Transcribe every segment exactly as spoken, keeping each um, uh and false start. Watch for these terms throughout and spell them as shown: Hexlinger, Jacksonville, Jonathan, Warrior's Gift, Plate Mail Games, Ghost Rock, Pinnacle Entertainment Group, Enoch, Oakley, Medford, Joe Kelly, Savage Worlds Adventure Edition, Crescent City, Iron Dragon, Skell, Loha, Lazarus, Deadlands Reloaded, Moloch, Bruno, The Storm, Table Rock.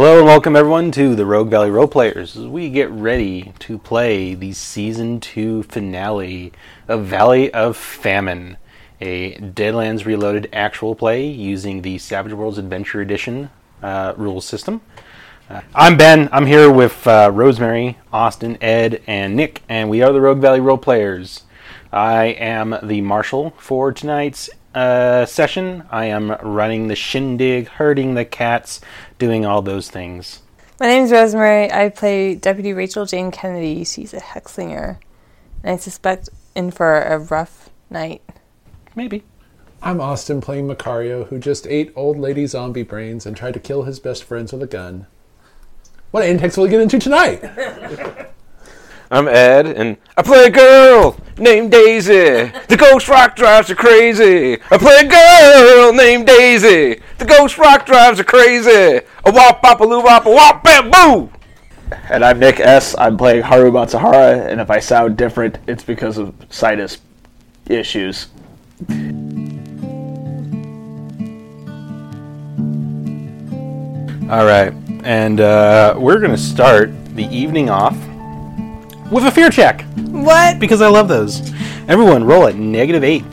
Hello and welcome everyone to the Rogue Valley Role Players as we get ready to play the Season two finale of Valley of Famine, a Deadlands Reloaded actual play using the Savage Worlds Adventure Edition uh, rules system. Uh, I'm Ben, I'm here with uh, Rosemary, Austin, Ed, and Nick, and we are the Rogue Valley Role Players. I am the marshal for tonight's Uh, session. I am running the shindig, herding the cats, doing all those things. My name is Rosemary. I play Deputy Rachel Jane Kennedy. She's a Hexlinger. And I suspect in for a rough night. Maybe. I'm Austin playing Macario, who just ate old lady zombie brains and tried to kill his best friends with a gun. What antics will we get into tonight? I'm Ed, and I play a girl named Daisy. The Ghost Rock drives her crazy. I play a girl named Daisy. The Ghost Rock drives her crazy. A wop pop a loo wop a wop bam boo. And I'm Nick S. I'm playing Haru Matsuhara, and if I sound different, it's because of sinus issues. All right, and uh, we're gonna start the evening off with a fear check. What? Because I love those. Everyone, roll at negative eight.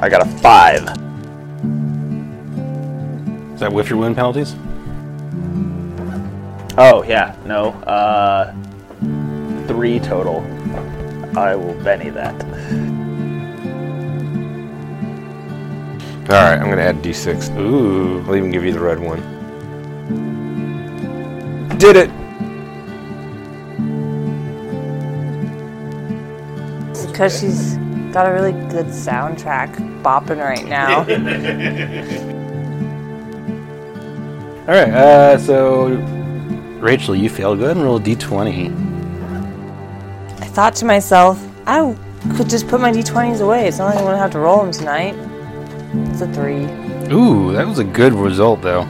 I got a five. Is that with your wound penalties? Oh, yeah. No. Uh, three total. I will Benny that. All right, I'm going to add D six. Ooh. I'll even give you the red one. Did it! It's because she's got a really good soundtrack bopping right now. All right, uh, so, Rachel, you failed. Go ahead and roll a D twenty. I thought to myself, I could just put my D twenties away. It's not like I'm going to have to roll them tonight. It's a three. Ooh, that was a good result, though.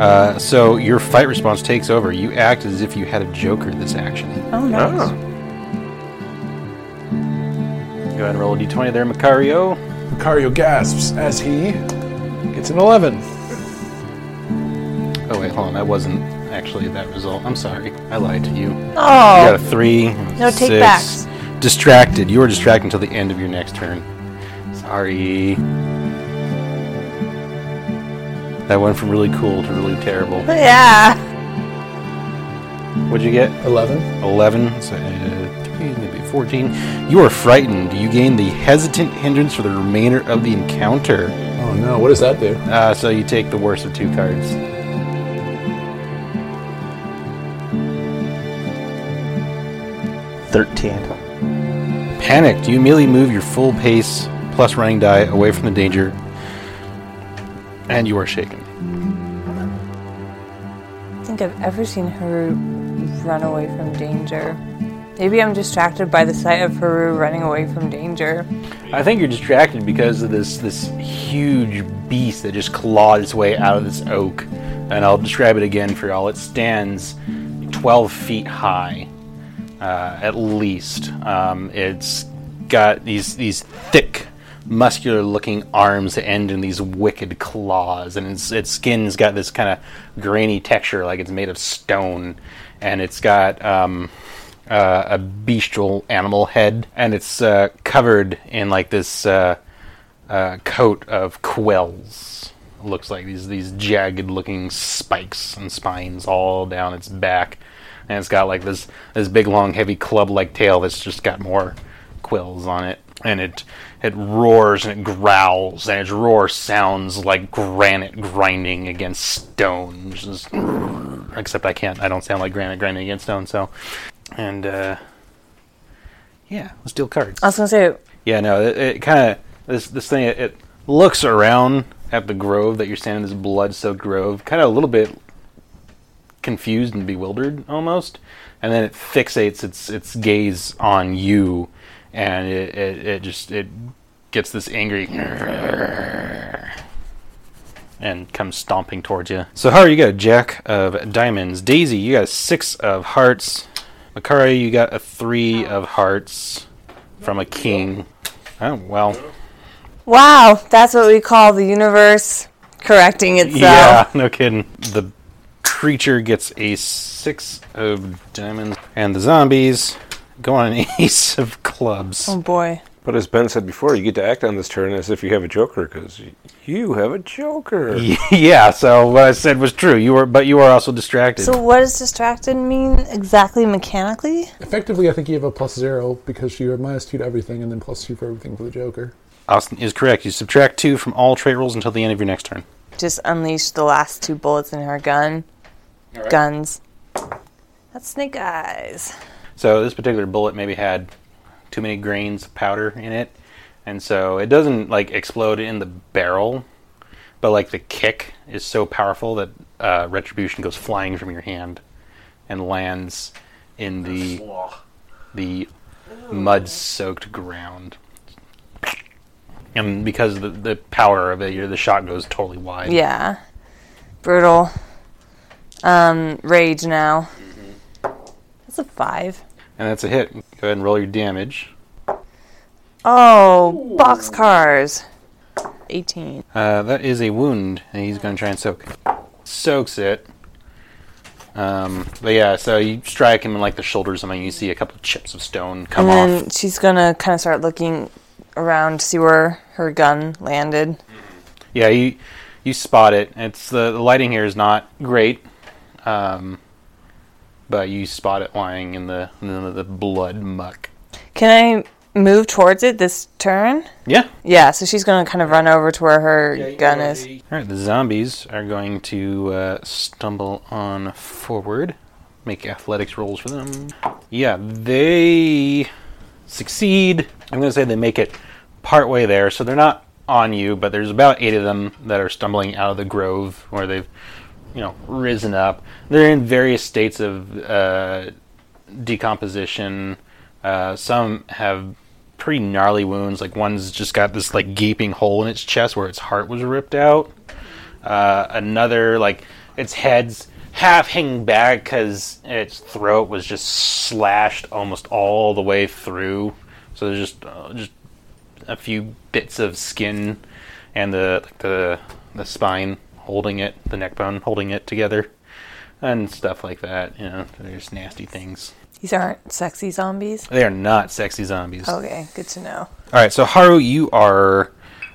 Uh, so your fight response takes over. You act as if you had a joker this action. Oh, nice. Oh. Go ahead and roll a d twenty there, Macario. Macario gasps as he gets an eleven. Oh, wait, hold on. That wasn't actually that result. I'm sorry. I lied to you. Oh. You got a three. No, six. Take backs. Distracted. You are distracted until the end of your next turn. Sorry. That went from really cool to really terrible. Yeah. What'd you get? Eleven. Eleven. So uh, three, maybe fourteen. You are frightened. You gain the hesitant hindrance for the remainder of the encounter. Oh no! What does that do? Uh, so you take the worst of two cards. Thirteen. Panicked, you immediately move your full pace plus running die away from the danger, and you are shaken. I don't think I've ever seen Haru run away from danger. Maybe I'm distracted by the sight of Haru running away from danger. I think you're distracted because of this this huge beast that just clawed its way out of this oak, and I'll describe it again for y'all. It stands twelve feet high, uh, at least. Um, it's got these these thick, muscular-looking arms that end in these wicked claws, and its, its skin's got this kind of grainy texture, like it's made of stone, and it's got um, uh, a bestial animal head, and it's uh, covered in like this uh, uh, coat of quills. It looks like these these jagged-looking spikes and spines all down its back, and it's got like this this big, long, heavy club-like tail that's just got more quills on it. And it it roars and it growls, and its roar sounds like granite grinding against stone. Just, except I can't, I don't sound like granite grinding against stone, so. And, uh, yeah, let's deal cards. I was going to say. Yeah, no, it, it kind of, this this thing, it, it looks around at the grove that you're standing in, this blood-soaked grove, kind of a little bit confused and bewildered, almost. And then it fixates its its gaze on you. And it, it, it just, it gets this angry and comes stomping towards you. So Haru, you got a jack of diamonds. Daisy, you got a six of hearts. Macario, you got a three of hearts. from a king. Oh, well. Wow, that's what we call the universe correcting itself. Yeah, no kidding. The creature gets a six of diamonds, and the zombies go on an ace of clubs. Oh, boy. But as Ben said before, you get to act on this turn as if you have a joker, because you have a joker. Yeah, so what I said was true, You were, but you are also distracted. So what does distracted mean exactly mechanically? Effectively, I think you have a plus zero, because you have minus two to everything, and then plus two for everything for the joker. Austin is correct. You subtract two from all trait rolls until the end of your next turn. Just unleash the last two bullets in her gun. All right. Guns. That's snake eyes. So this particular bullet maybe had too many grains of powder in it, and so it doesn't like explode in the barrel, but like the kick is so powerful that uh, retribution goes flying from your hand and lands in the the mud-soaked ground. And because of the, the power of it, the shot goes totally wide. Yeah, brutal. Um, rage now. That's a five. And that's a hit. Go ahead and roll your damage. Oh, boxcars. eighteen. Uh, that is a wound, and he's going to try and soak. Soaks it. Um, but yeah, so you strike him in like the shoulder or something, and you see a couple of chips of stone come and off. And she's going to kind of start looking around to see where her gun landed. Yeah, you you spot it. It's the, the lighting here is not great. Um... But you spot it lying in the in the blood muck. Can I move towards it this turn? Yeah. Yeah, so she's going to kind of run over to where her yeah, gun is. All right, the zombies are going to uh, stumble on forward. Make athletics rolls for them. Yeah, they succeed. I'm going to say they make it partway there, so they're not on you, but there's about eight of them that are stumbling out of the grove where they've, you know, risen up. They're in various states of uh, decomposition. Uh, some have pretty gnarly wounds. Like one's just got this like gaping hole in its chest where its heart was ripped out. Uh, another, like its head's half hanging back because its throat was just slashed almost all the way through. So there's just uh, just a few bits of skin and the like the the spine holding it, the neck bone holding it together, and stuff like that. You know, there's nasty things. These aren't sexy zombies? They are not sexy zombies. Okay, good to know. All right, so Haru, you are,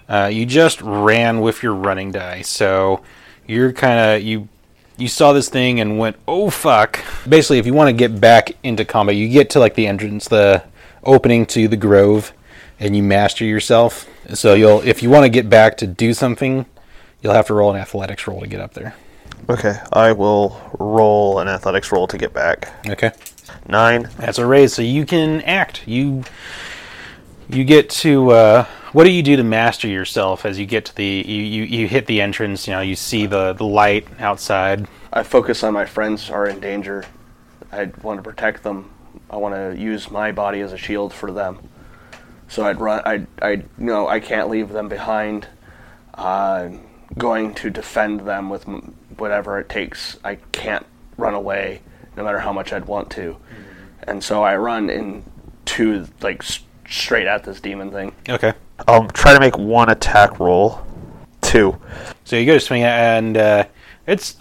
uh, you just ran with your running die, so you're kind of, you you saw this thing and went, oh, fuck. Basically, if you want to get back into combat, you get to, like, the entrance, the opening to the grove, and you master yourself. So you'll, if you want to get back to do something, you'll have to roll an athletics roll to get up there. Okay, I will roll an athletics roll to get back. Okay. Nine. That's a raise, so you can act. You you get to... Uh, what do you do to master yourself as you get to the... You, you, you hit the entrance, you know, you see the, the light outside. I focus on my friends are in danger. I want to protect them. I want to use my body as a shield for them. So I'd run... I I you know, I can't leave them behind. Uh... going to defend them with whatever it takes. I can't run away, no matter how much I'd want to. And so I run into, like, straight at this demon thing. Okay. I'll try to make one attack roll. Two. So you go to swing, and uh, it's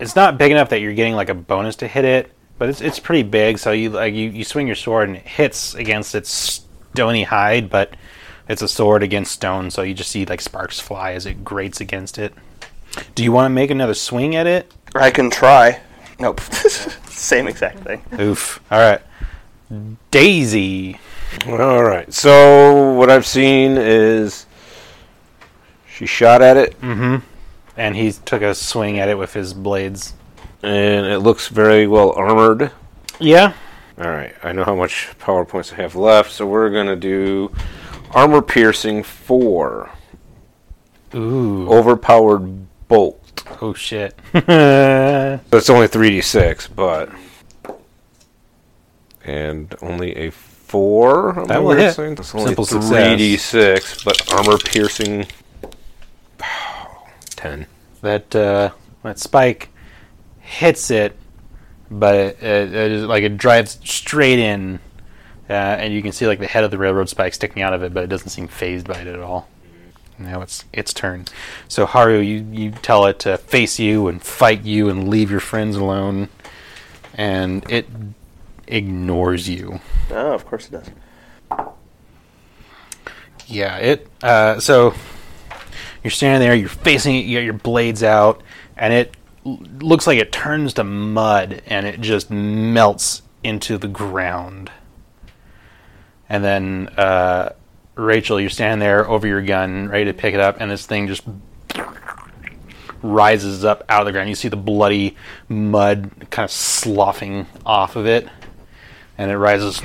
it's not big enough that you're getting, like, a bonus to hit it, but it's it's pretty big, so you, like, you, you swing your sword, and it hits against its stony hide, but... It's a sword against stone, so you just see like sparks fly as it grates against it. Do you want to make another swing at it? I can try. Nope. Same exact thing. Oof. All right. Daisy. All right. So what I've seen is she shot at it. Mm-hmm. And he took a swing at it with his blades. And it looks very well armored. Yeah. All right. I know how much power points I have left, so we're going to do... Armor piercing four. Ooh. Overpowered bolt. Oh shit. So it's only three d six, but and only a four. That will hit. That's only three d six, but armor piercing ten. That uh, that spike hits it, but it, it, it is like it drives straight in. Uh, and you can see like the head of the railroad spike sticking out of it, but it doesn't seem fazed by it at all. Now it's its turn. So Haru, you, you tell it to face you and fight you and leave your friends alone, and it ignores you. Oh, of course it does. Yeah, it. Uh, so you're standing there, you're facing it, you got your blades out, and it l- looks like it turns to mud and it just melts into the ground. And then uh, Rachel, you're standing there over your gun, ready to pick it up, and this thing just rises up out of the ground. You see the bloody mud kind of sloughing off of it, and it rises.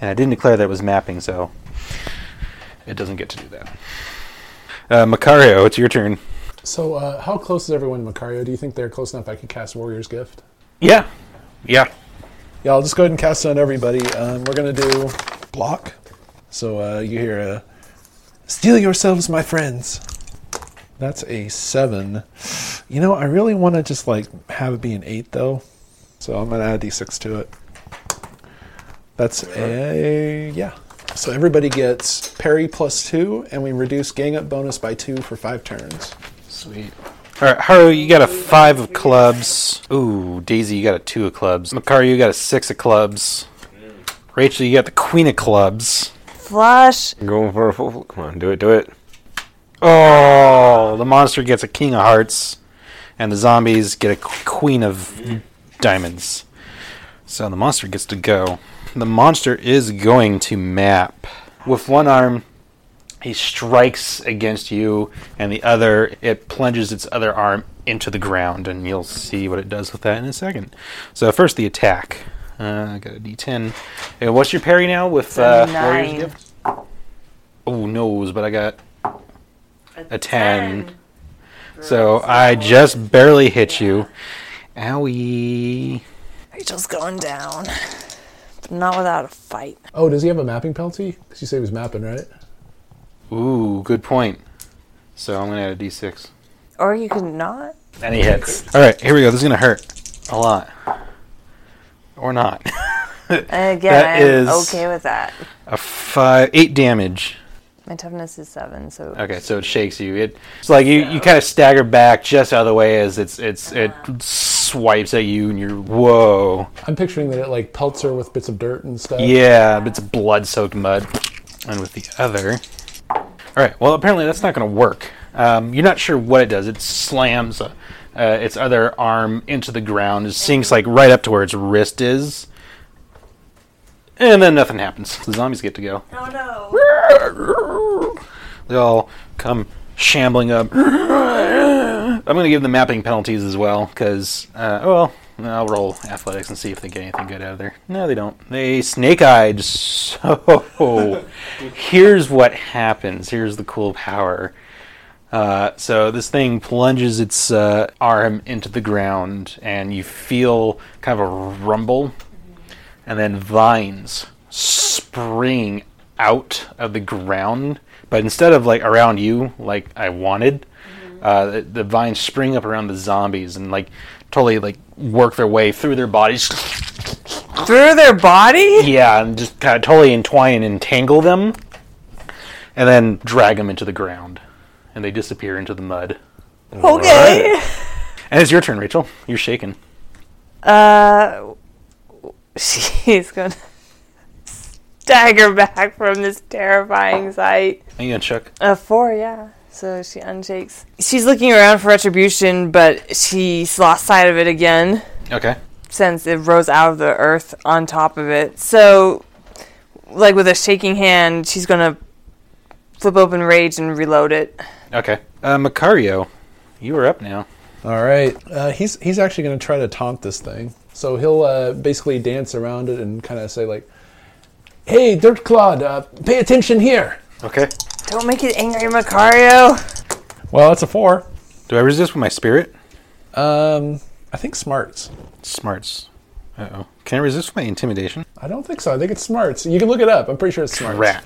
And I didn't declare that it was mapping, so it doesn't get to do that. Uh, Macario, it's your turn. So uh, how close is everyone to Macario? Do you think they're close enough I could cast Warrior's Gift? Yeah. Yeah. Yeah, I'll just go ahead and cast it on everybody. Um, we're going to do block. So uh, you hear a, steal yourselves, my friends. That's a seven. You know, I really want to just, like, have it be an eight, though. So I'm going to add a d six to it. That's a, yeah. So everybody gets parry plus two, and we reduce gang up bonus by two for five turns. Sweet. All right, Haru, you got a five of clubs. Ooh, Daisy, you got a two of clubs. Macario, you got a six of clubs. Rachel, you got the queen of clubs. Flush. I'm going for a full. Come on, do it, do it. Oh, the monster gets a king of hearts, and the zombies get a queen of diamonds. So the monster gets to go. The monster is going to map. With one arm, he strikes against you, and the other, it plunges its other arm into the ground, and you'll see what it does with that in a second. So first, the attack. Uh, I got a d ten. Hey, what's your parry now with uh, Warrior's Gift? Oh, no's, but I got a, a ten. ten. So I just barely hit yeah. you. Owie. Rachel's going down. But not without a fight. Oh, does he have a mapping penalty? Because you say he was mapping, right? Ooh, good point. So I'm going to add a d six. Or you could not. And he hits. All right, here we go. This is going to hurt a lot. Or not. Again, I'm okay with that. A five, eight damage. My toughness is seven, so... Okay, so it shakes you. It, it's like you, so. you kind of stagger back just out of the way as it's it's uh. it swipes at you, and you're, whoa. I'm picturing that it, like, pelts her with bits of dirt and stuff. Yeah, yeah. Bits of blood-soaked mud. And with the other... All right. Well, apparently that's not going to work. Um, you're not sure what it does. It slams uh, uh, its other arm into the ground. It sinks like right up to where its wrist is, and then nothing happens. The zombies get to go. Oh no! They all come shambling up. I'm going to give them mapping penalties as well because, uh, well, I'll roll athletics and see if they get anything good out of there. No, they don't. They snake-eyed. So here's what happens. Here's the cool power. Uh, so this thing plunges its uh, arm into the ground, and you feel kind of a rumble, and then vines spring out of the ground. But instead of like around you, like I wanted, uh, the, the vines spring up around the zombies and like totally like work their way through their bodies. Through their body? Yeah, and just kind of totally entwine and entangle them, and then drag them into the ground, and they disappear into the mud. Okay. Right. And it's your turn, Rachel. You're shaking. Uh, she's gonna stagger back from this terrifying sight. Are you gonna chuck? Uh, four, yeah. So she unshakes. She's looking around for retribution, but she's lost sight of it again. Okay. Since it rose out of the earth on top of it. So, like, with a shaking hand, she's going to flip open Rage and reload it. Okay. Uh, Macario, you are up now. All right. Uh, he's he's actually going to try to taunt this thing. So he'll uh, basically dance around it and kind of say, like, hey, Dirtclawed, uh, pay attention here. Okay. Don't make it angry, Macario. Well, that's a four. Do I resist with my spirit? Um, I think smarts. Smarts. Uh-oh. Can I resist with my intimidation? I don't think so. I think it's smarts. You can look it up. I'm pretty sure it's smarts. Crap.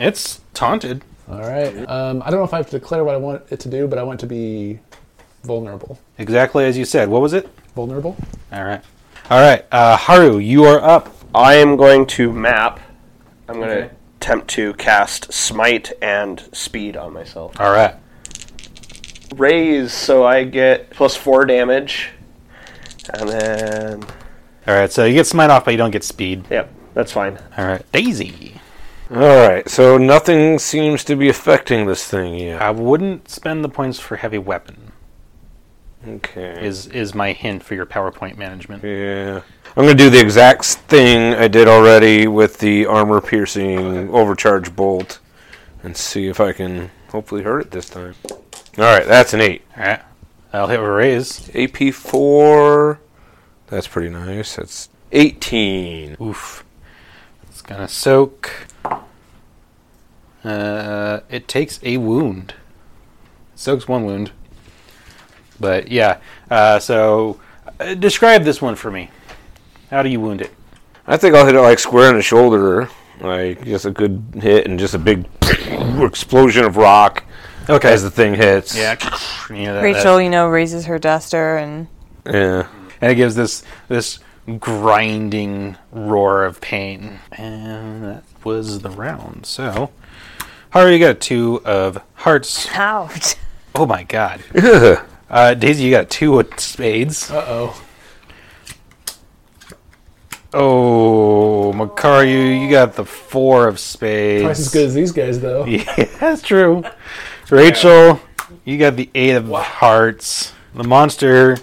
It's taunted. All right. Um, I don't know if I have to declare what I want it to do, but I want it to be vulnerable. Exactly as you said. What was it? Vulnerable. All right. All right, uh, Haru, you are up. I am going to map. I'm going to okay. attempt to cast Smite and Speed on myself. All right. Raise, so I get plus four damage, and then... All right, so you get Smite off, but you don't get Speed. Yep, that's fine. All right, Daisy. All right, so nothing seems to be affecting this thing yet. I wouldn't spend the points for heavy weapon. Okay. Is is my hint for your PowerPoint management. Yeah. I'm going to do the exact thing I did already with the armor-piercing okay. overcharge bolt and see if I can hopefully hurt it this time. All right, that's an eight. All right. I'll hit with a raise. A P four. That's pretty nice. That's eighteen. Oof. It's going to soak. Uh, it takes a wound. It soaks one wound. But, yeah. Uh, so, uh, describe this one for me. How do you wound it? I think I'll hit it, like, square in the shoulder. Like, just a good hit and just a big explosion of rock okay. as the thing hits. Yeah. You know, that, Rachel, that. you know, raises her duster and... Yeah. And it gives this this grinding roar of pain. And that was the round. So, Harry, you got a two of hearts. Ouch. Oh, my God. Ugh. Uh, Daisy, you got two with spades. Uh-oh. Oh, Macario, you got the four of spades. Twice as good as these guys, though. Yeah, that's true. Rachel, you got the eight of wow. hearts. The monster,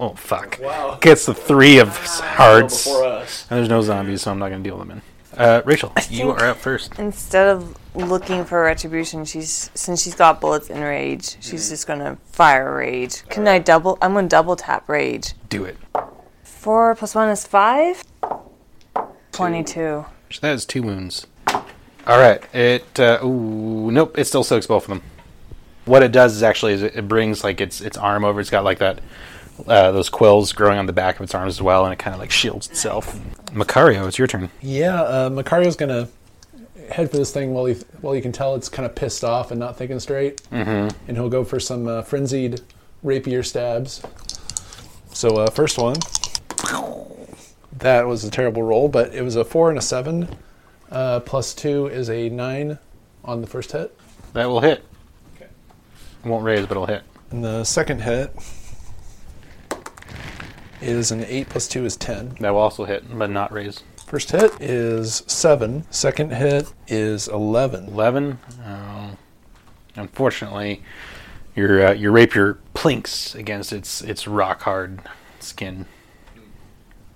oh, fuck, wow. gets the three of hearts. Wow. And there's no zombies, so I'm not going to deal with them in. Uh, Rachel, you are up first. Instead of looking for retribution, she's since she's got bullets in rage, she's mm. just gonna fire rage. Can right. I double? I'm gonna double tap rage. Do it. Four plus one is five. Two. Twenty-two. So that is two wounds. All right. It. Uh, ooh. Nope. It still soaks both of them. What it does is actually is it, it brings like its its arm over. It's got like that uh, those quills growing on the back of its arm as well, and it kind of like shields itself. Macario, it's your turn. Yeah. Uh, Macario's gonna head for this thing while you while you can tell it's kind of pissed off and not thinking straight. Mm-hmm. And he'll go for some uh, frenzied rapier stabs. So uh, first one. That was a terrible roll, but it was a four and a seven. Uh, plus two is a nine on the first hit. That will hit. Okay. It won't raise, but it'll hit. And the second hit is an eight plus two is ten. That will also hit, but not raise. First hit is seven. Second hit is eleven. Eleven. Uh, unfortunately, your uh, your rapier plinks against its its rock hard skin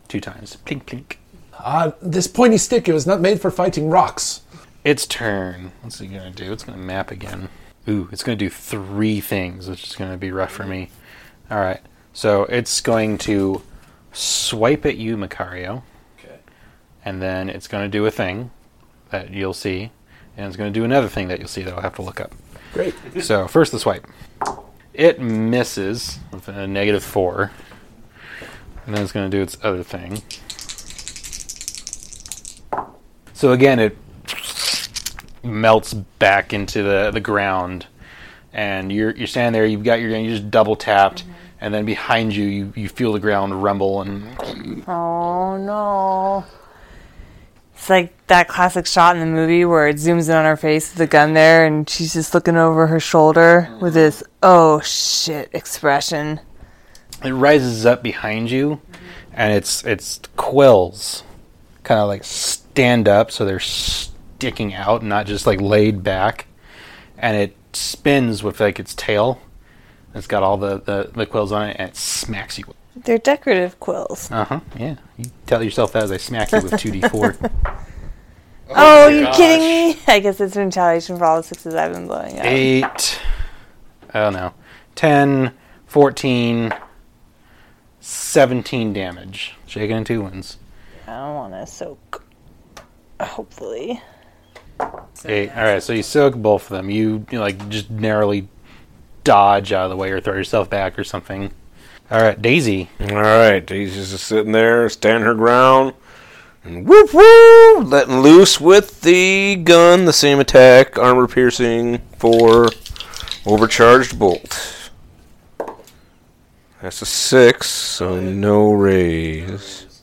two times. Plink plink. Ah, uh, this pointy stick. It was not made for fighting rocks. Its turn. What's it gonna do? It's gonna map again. Ooh, it's gonna do three things, which is gonna be rough for me. All right. So it's going to swipe at you, Macario. And then it's going to do a thing that you'll see. And it's going to do another thing that you'll see that I'll have to look up. Great. So, first the swipe. It misses with a negative four. And then it's going to do its other thing. So, again, it melts back into the, the ground. And you're you're standing there. You've got your gun. You're just double tapped. Mm-hmm. And then behind you, you, you feel the ground rumble. And oh, no. It's like that classic shot in the movie where it zooms in on her face with the gun there and she's just looking over her shoulder with this, oh shit, expression. It rises up behind you and it's its quills kind of like stand up so they're sticking out and not just like laid back. And it spins with like its tail. It's got all the, the, the quills on it and it smacks you. They're decorative quills. Uh-huh, yeah. You tell yourself that as I smack you with two d four. oh, oh you're gosh. kidding me? I guess it's been retaliation for all the sixes I've been blowing up. Eight. Oh, no. Ten, fourteen, seventeen damage. Shaking in two wins. I don't want to soak. Hopefully. Eight. All right, so you soak both of them. You, you know, like, just narrowly dodge out of the way or throw yourself back or something. All right, Daisy. All right, Daisy's just sitting there, standing her ground, and whoop whoop, letting loose with the gun. The same attack, armor piercing for overcharged bolt. That's a six, so no raise.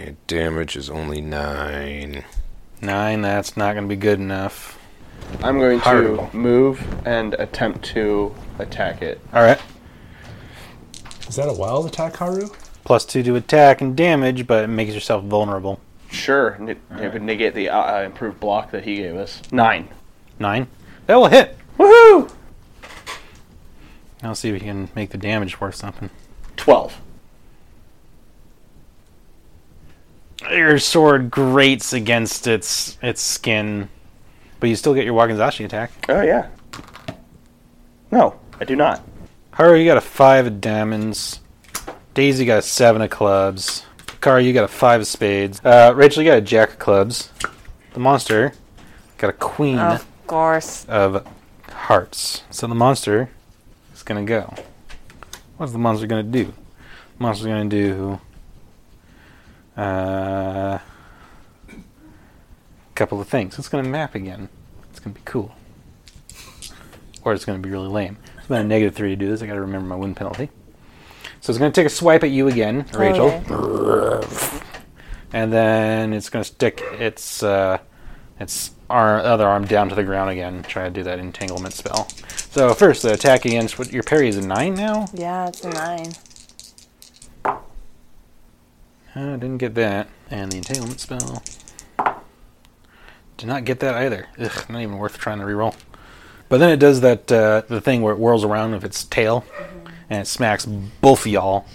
And damage is only nine. Nine, that's not going to be good enough. I'm going Horrible. to move and attempt to attack it. All right. Is that a wild attack, Haru? Plus two to attack and damage, but it makes yourself vulnerable. Sure. It right. would negate the uh, improved block that he gave us. Nine. Nine? That will hit. Woohoo! I'll see if we can make the damage worth something. Twelve. Your sword grates against its its skin, but you still get your Wakanzashi attack. Oh, yeah. No, I do not. Haru, you got a five of diamonds. Daisy got a seven of clubs. Kari, you got a five of spades. Uh, Rachel, you got a jack of clubs. The monster got a queen of, course. of hearts. So the monster is going to go. What's the monster going to do? The monster's going to do... Uh, a couple of things. It's going to map again. It's going to be cool. Or it's going to be really lame. It's been a negative three to do this. I got to remember my win penalty. So it's going to take a swipe at you again, Rachel. Okay. And then it's going to stick its uh, its arm, other arm down to the ground again. Try to do that entanglement spell. So first, the attack against... What, your parry is a nine now? Yeah, it's a nine. I didn't get that. And the entanglement spell. Did not get that either. Ugh, not even worth trying to reroll. But then it does that uh, the thing where it whirls around with its tail, mm-hmm. and it smacks both of y'all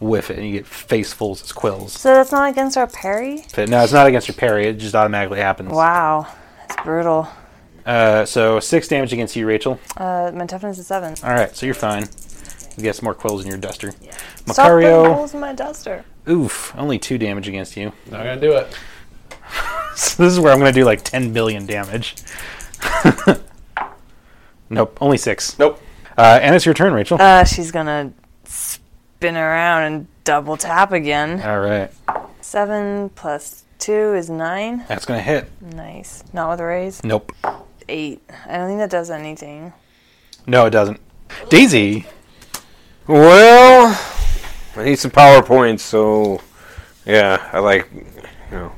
with it, and you get facefuls as quills. So that's not against our parry? No, it's not against your parry. It just automatically happens. Wow. That's brutal. Uh, so six damage against you, Rachel. Uh, my toughness is seven. All right, so you're fine. You get some more quills in your duster. Yeah. Macario. Stop putting holes in my duster. Oof, only two damage against you. Not gonna do it. So this is where I'm gonna do like ten billion damage. Nope, only six. Nope. Uh, and it's your turn, Rachel. Uh, she's gonna spin around and double tap again. All right. Seven plus two is nine. That's gonna hit. Nice. Not with a raise? Nope. Eight. I don't think that does anything. No, it doesn't. Daisy! Well... I need some power points, so yeah, I like, you know.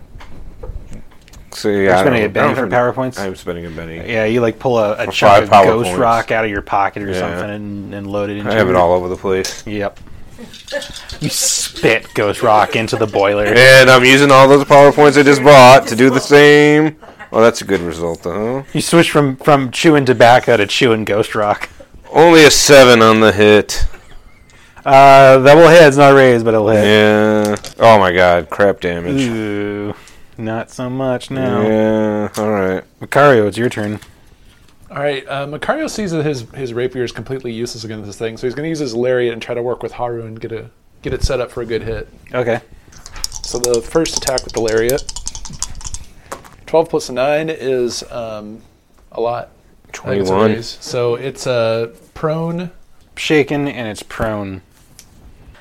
So yeah, you're spending a penny for power points. I'm spending a penny. Yeah, you like pull a, a chunk of Ghost points. Rock out of your pocket or yeah. something and, and load it into. I have it all over the place. Yep. You spit Ghost Rock into the boiler, and I'm using all those power points I just bought to do the same. Well, that's a good result, though. You switch from from chewing tobacco to chewing Ghost Rock. Only a seven on the hit. Uh, that will hit. It's not raised, but it'll hit. Yeah. Oh my god, crap damage. Ooh, not so much now. Yeah, alright. Macario, it's your turn. Alright, uh, Macario sees that his, his rapier is completely useless against this thing, so he's going to use his lariat and try to work with Haru and get a get it set up for a good hit. Okay. So the first attack with the lariat. twelve plus a nine is um, a lot. twenty-one. It's so it's uh, prone, shaken, and it's prone.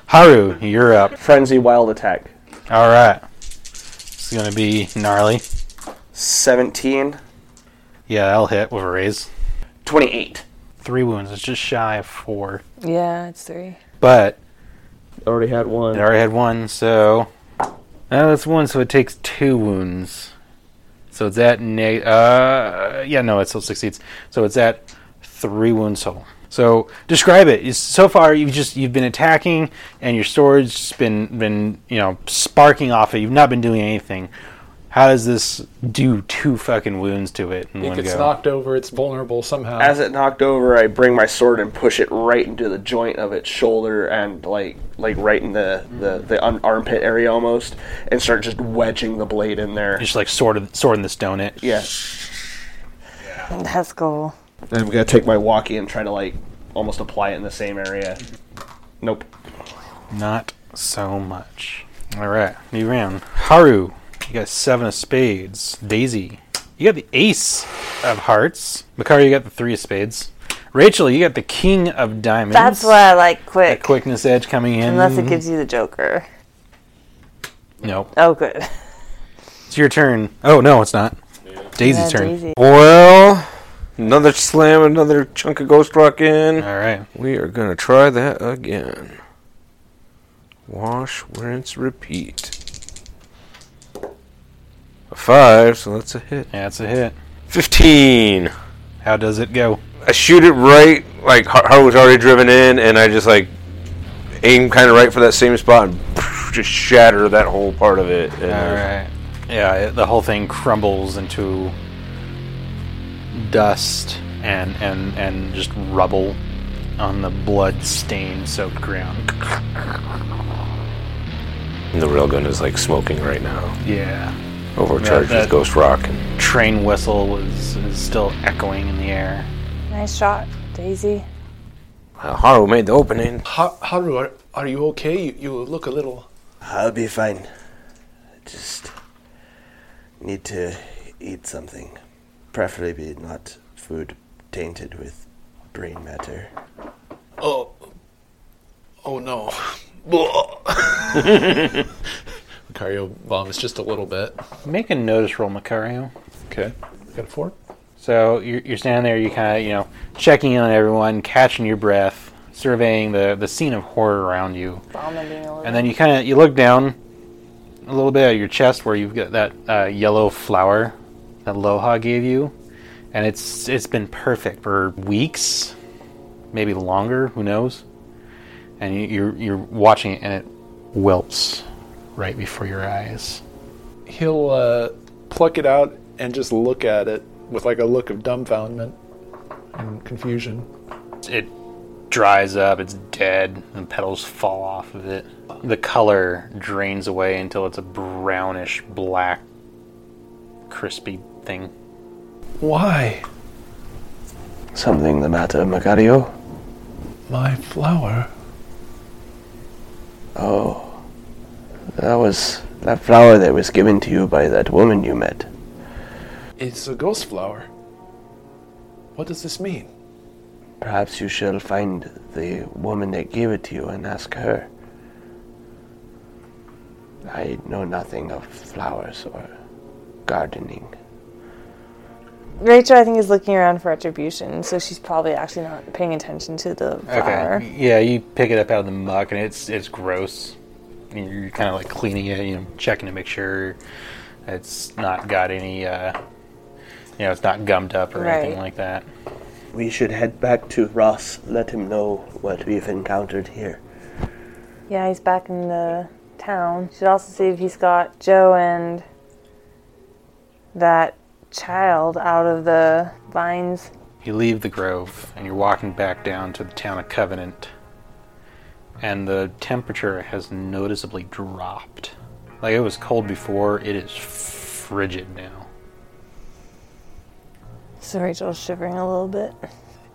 Haru, you're up. Frenzy wild attack. All right. It's going to be gnarly. seventeen. Yeah, that'll hit with a raise. twenty-eight. Three wounds. It's just shy of four. Yeah, it's three. But. Already had one. It already had one, so. Now that's one, so it takes two wounds. So it's at. Neg- uh, yeah, no, it still succeeds. So it's at three wounds total. So describe it. So far, you've just you've been attacking, and your sword's just been been you know sparking off it. You've not been doing anything. How does this do two fucking wounds to it in it one go? It gets knocked over. It's vulnerable somehow. As it knocked over, I bring my sword and push it right into the joint of its shoulder and like like right in the the, the un- armpit area almost, and start just wedging the blade in there. Just like sword sword in the stone it. Yeah. yeah. That's cool. Then I'm going to take my walkie and try to, like, almost apply it in the same area. Nope. Not so much. All right. New round. Haru, you got seven of spades. Daisy, you got the ace of hearts. Macario, you got the three of spades. Rachel, you got the king of diamonds. That's why I like quick. That quickness edge coming in. Unless it gives you the joker. Nope. Oh, good. It's your turn. Oh, no, it's not. Yeah. Daisy's yeah, turn. Daisy. Well... Another slam, another chunk of Ghost Rock in. All right. We are going to try that again. Wash, rinse, repeat. A five, so that's a hit. Yeah, that's a hit. fifteen. How does it go? I shoot it right, like Haru was already driven in, and I just like aim kind of right for that same spot and just shatter that whole part of it. And all right. Yeah, it, the whole thing crumbles into dust and and and just rubble on the blood-stained-soaked ground. And the railgun is like smoking right now. Yeah. Overcharged yeah, with Ghost Rock. And train whistle is, is still echoing in the air. Nice shot, Daisy. Uh, Haru made the opening. Ha- Haru, are, are you okay? You, you look a little... I'll be fine. Just need to eat something. Preferably not food tainted with brain matter. Oh. Oh, no. Macario vomits just a little bit. Make a notice roll, Macario. Okay. Got a four. So you're, you're standing there, you kind of, you know, checking in on everyone, catching your breath, surveying the, the scene of horror around you. Vomiting a little. And then you kind of, you look down a little bit at your chest where you've got that uh, yellow flower that Loha gave you. And it's it's been perfect for weeks, maybe longer, who knows. And you, you're you're watching it, and it wilts right before your eyes. He'll uh, pluck it out and just look at it with like a look of dumbfoundment and confusion. It dries up, it's dead, and petals fall off of it. The color drains away until it's a brownish black, crispy thing. Why? Something the matter, Macario? My flower. Oh. That was... that flower that was given to you by that woman you met. It's a ghost flower. What does this mean? Perhaps you shall find the woman that gave it to you and ask her. I know nothing of flowers or gardening. Rachel, I think, is looking around for attribution, so she's probably actually not paying attention to the flower. Okay. Yeah, you pick it up out of the muck, and it's it's gross. And you're kind of like cleaning it, you know, checking to make sure it's not got any, uh, you know, it's not gummed up or right. anything like that. We should head back to Ross. Let him know what we've encountered here. Yeah, he's back in the town. Should also see if he's got Joe and that child out of the vines. You leave the grove and you're walking back down to the town of Covenant, and the temperature has noticeably dropped. Like, it was cold before, it is frigid now. So Rachel's shivering a little bit.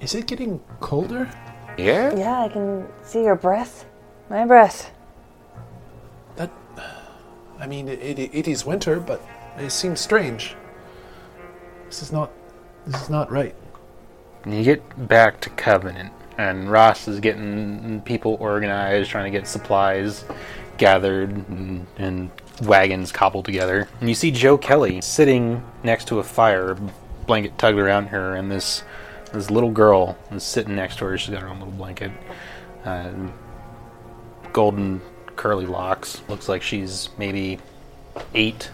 Is it getting colder? Yeah? Yeah, I can see your breath. My breath. That, I mean, it, it, it is winter, but it seems strange. This is not, this is not right. You get back to Covenant, and Ross is getting people organized, trying to get supplies gathered and, and wagons cobbled together. And you see Joe Kelly sitting next to a fire, blanket tugged around her, and this this little girl is sitting next to her. She's got her own little blanket, uh, golden curly locks. Looks like she's maybe eight.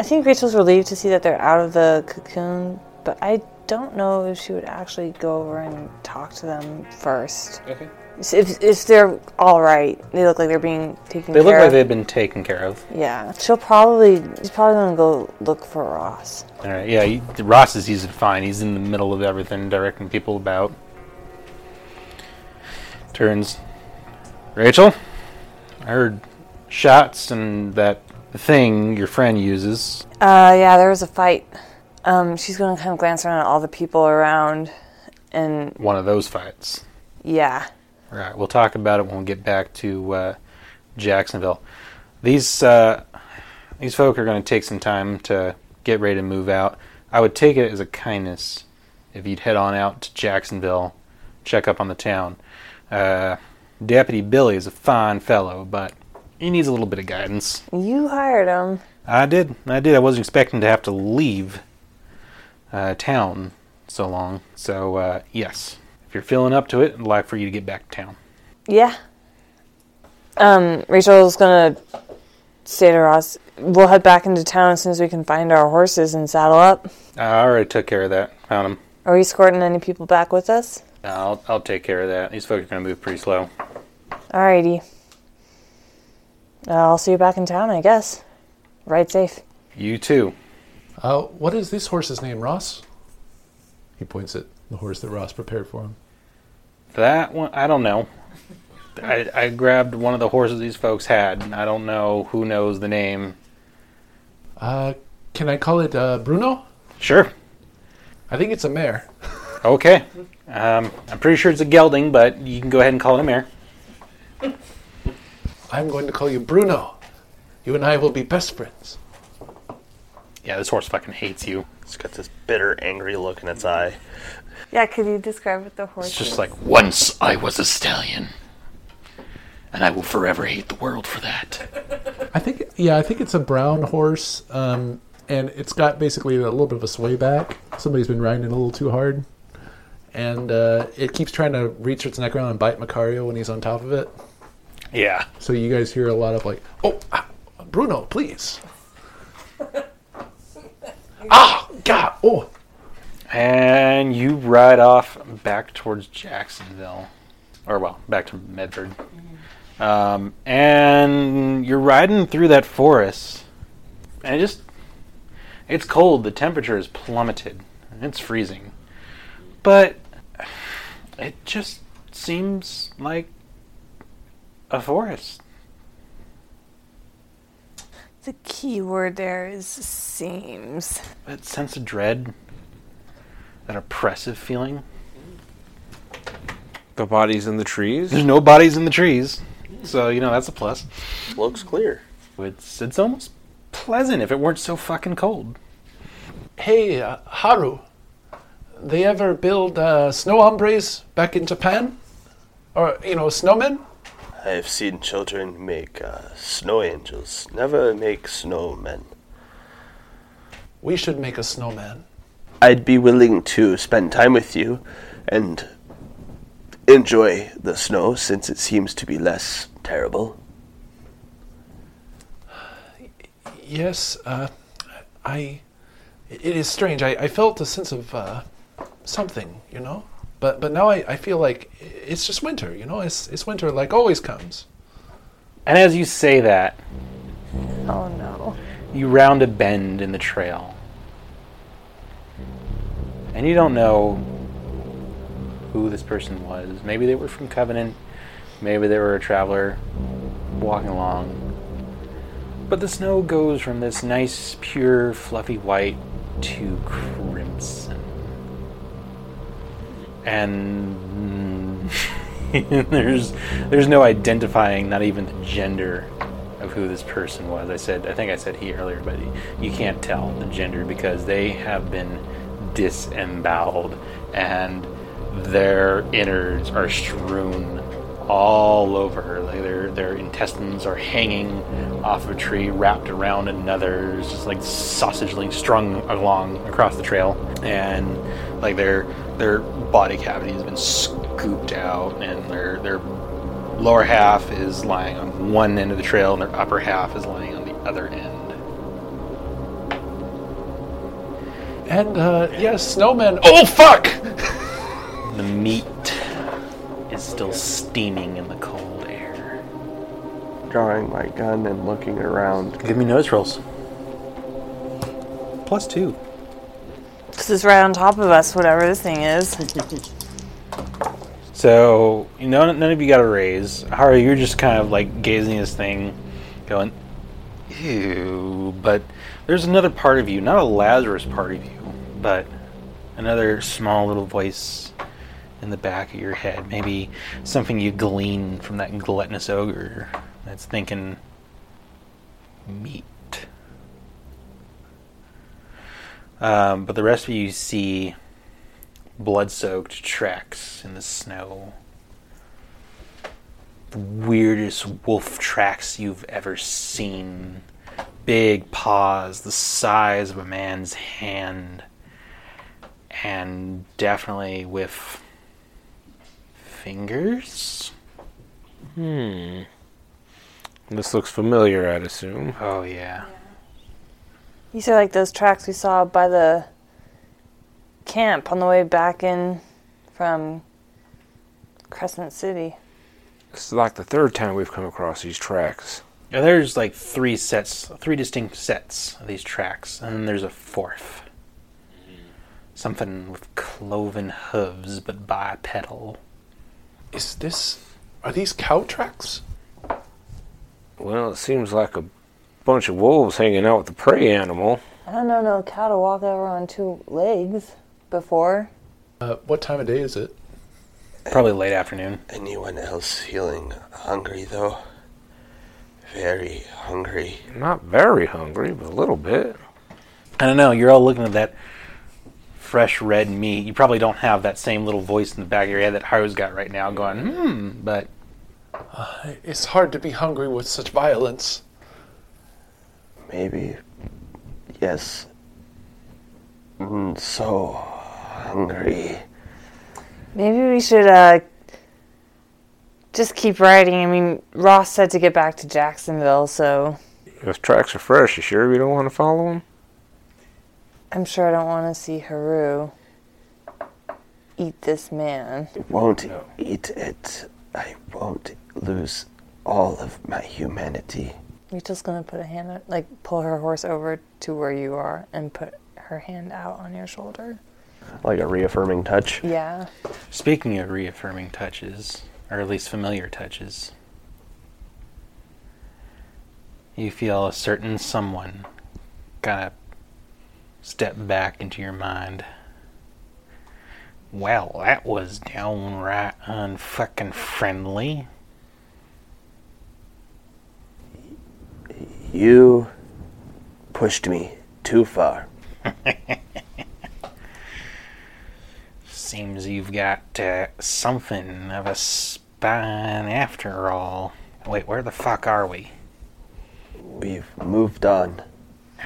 I think Rachel's relieved to see that they're out of the cocoon, but I don't know if she would actually go over and talk to them first. Okay. If, if they're all right, they look like they're being taken they care of. They look like they've been taken care of. Yeah. She'll probably, she's probably going to go look for Ross. All right, yeah, he, Ross is easy to find. He's in the middle of everything, directing people about. Turns. Rachel, I heard shots and that the thing your friend uses. Uh, yeah, there was a fight. Um, she's going to kind of glance around at all the people around, and one of those fights. Yeah. All right, we'll talk about it when we get back to uh, Jacksonville. These uh, these folk are going to take some time to get ready to move out. I would take it as a kindness if you'd head on out to Jacksonville, check up on the town. Uh, Deputy Billy is a fine fellow, but he needs a little bit of guidance. You hired him. I did. I did. I wasn't expecting to have to leave uh, town so long. So, uh, yes. If you're feeling up to it, I'd like for you to get back to town. Yeah. Um, Rachel's going to Stateros. We'll head back into town as soon as we can find our horses and saddle up. I already took care of that. Found him. Are we escorting any people back with us? I'll I'll take care of that. These folks are going to move pretty slow. Alrighty. Uh, I'll see you back in town, I guess. Ride safe. You too. Uh, what is this horse's name, Ross? He points at the horse that Ross prepared for him. That one, I don't know. I, I grabbed one of the horses these folks had. And I don't know who knows the name. Uh, can I call it uh, Bruno? Sure. I think it's a mare. Okay. Um, I'm pretty sure it's a gelding, but you can go ahead and call it a mare. I'm going to call you Bruno. You and I will be best friends. Yeah, this horse fucking hates you. It's got this bitter, angry look in its eye. Yeah, could you describe what the horse is? It's just is? Like, once I was a stallion, and I will forever hate the world for that. I think, yeah, I think it's a brown horse, um, and it's got basically a little bit of a sway back. Somebody's been riding it a little too hard, and uh, it keeps trying to reach its neck around and bite Macario when he's on top of it. Yeah. So you guys hear a lot of like, oh, ah, Bruno, please. Ah, God, oh. And you ride off back towards Jacksonville. Or, well, back to Medford. Mm-hmm. Um, and you're riding through that forest. And it just, it's cold. The temperature is plummeted. It's freezing. But it just seems like a forest. The key word there is seems. That sense of dread. That oppressive feeling. The bodies in the trees? There's no bodies in the trees. So, you know, that's a plus. Looks clear. It's, it's almost pleasant if it weren't so fucking cold. Hey, uh, Haru. They ever build uh, snow hombres back in Japan? Or, you know, snowmen? I've seen children make uh, snow angels. Never make snowmen. We should make a snowman. I'd be willing to spend time with you and enjoy the snow since it seems to be less terrible. Yes, uh, I... It is strange. I, I felt a sense of uh, something, you know? But but now I, I feel like it's just winter, you know? It's it's winter like always comes. And as you say that... Oh, no. You round a bend in the trail. And you don't know who this person was. Maybe they were from Covenant. Maybe they were a traveler walking along. But the snow goes from this nice, pure, fluffy white to crimson. And there's there's no identifying, not even the gender of who this person was. I said, I think I said he earlier, but you can't tell the gender because they have been disemboweled and their innards are strewn all over her. Like their their intestines are hanging off a tree, wrapped around another. It's just like sausage-like strung along across the trail, and like their their body cavity has been scooped out, and their their lower half is lying on one end of the trail, and their upper half is lying on the other end. And uh, yes, yeah, snowmen. Oh fuck! The meat is still steaming in the cold air. Drawing my gun and looking around. Give me nose rolls. Plus two. This is right on top of us, whatever this thing is. So, you know, none of you got a raise. Haru, you're just kind of like gazing at this thing, going, ew. But there's another part of you, not a Lazarus part of you, but another small little voice in the back of your head, maybe something you glean from that gluttonous ogre that's thinking meat. Um, but the rest of you see blood-soaked tracks in the snow. The weirdest wolf tracks you've ever seen. Big paws the size of a man's hand. And definitely with fingers? Hmm. This looks familiar, I'd assume. Oh, yeah. These are like those tracks we saw by the camp on the way back in from Crescent City. It's like the third time we've come across these tracks. Yeah, there's like three sets, three distinct sets of these tracks, and then there's a fourth. Something with cloven hooves, but bipedal. Is this... Are these cow tracks? Well, it seems like a bunch of wolves hanging out with the prey animal. I don't know no cow to walk over on two legs before. Uh, what time of day is it? Probably late afternoon. Anyone else feeling hungry, though? Very hungry. Not very hungry, but a little bit. I don't know. You're all looking at that fresh red meat. You probably don't have that same little voice in the back of your head that Haru's got right now going, hmm, but... Uh, it's hard to be hungry with such violence. Maybe. Yes. Mm, so hungry. Maybe we should uh, just keep riding. I mean, Ross said to get back to Jacksonville, so... Those tracks are fresh. You sure we don't want to follow them? I'm sure I don't want to see Haru eat this man. It won't no. eat it. I won't lose all of my humanity. You're just going to put a hand out, like pull her horse over to where you are and put her hand out on your shoulder. Like a reaffirming touch? Yeah. Speaking of reaffirming touches, or at least familiar touches, you feel a certain someone kind of step back into your mind. Well, that was downright unfucking friendly. You pushed me too far. Seems you've got uh, something of a spine after all. Wait, where the fuck are we? We've moved on.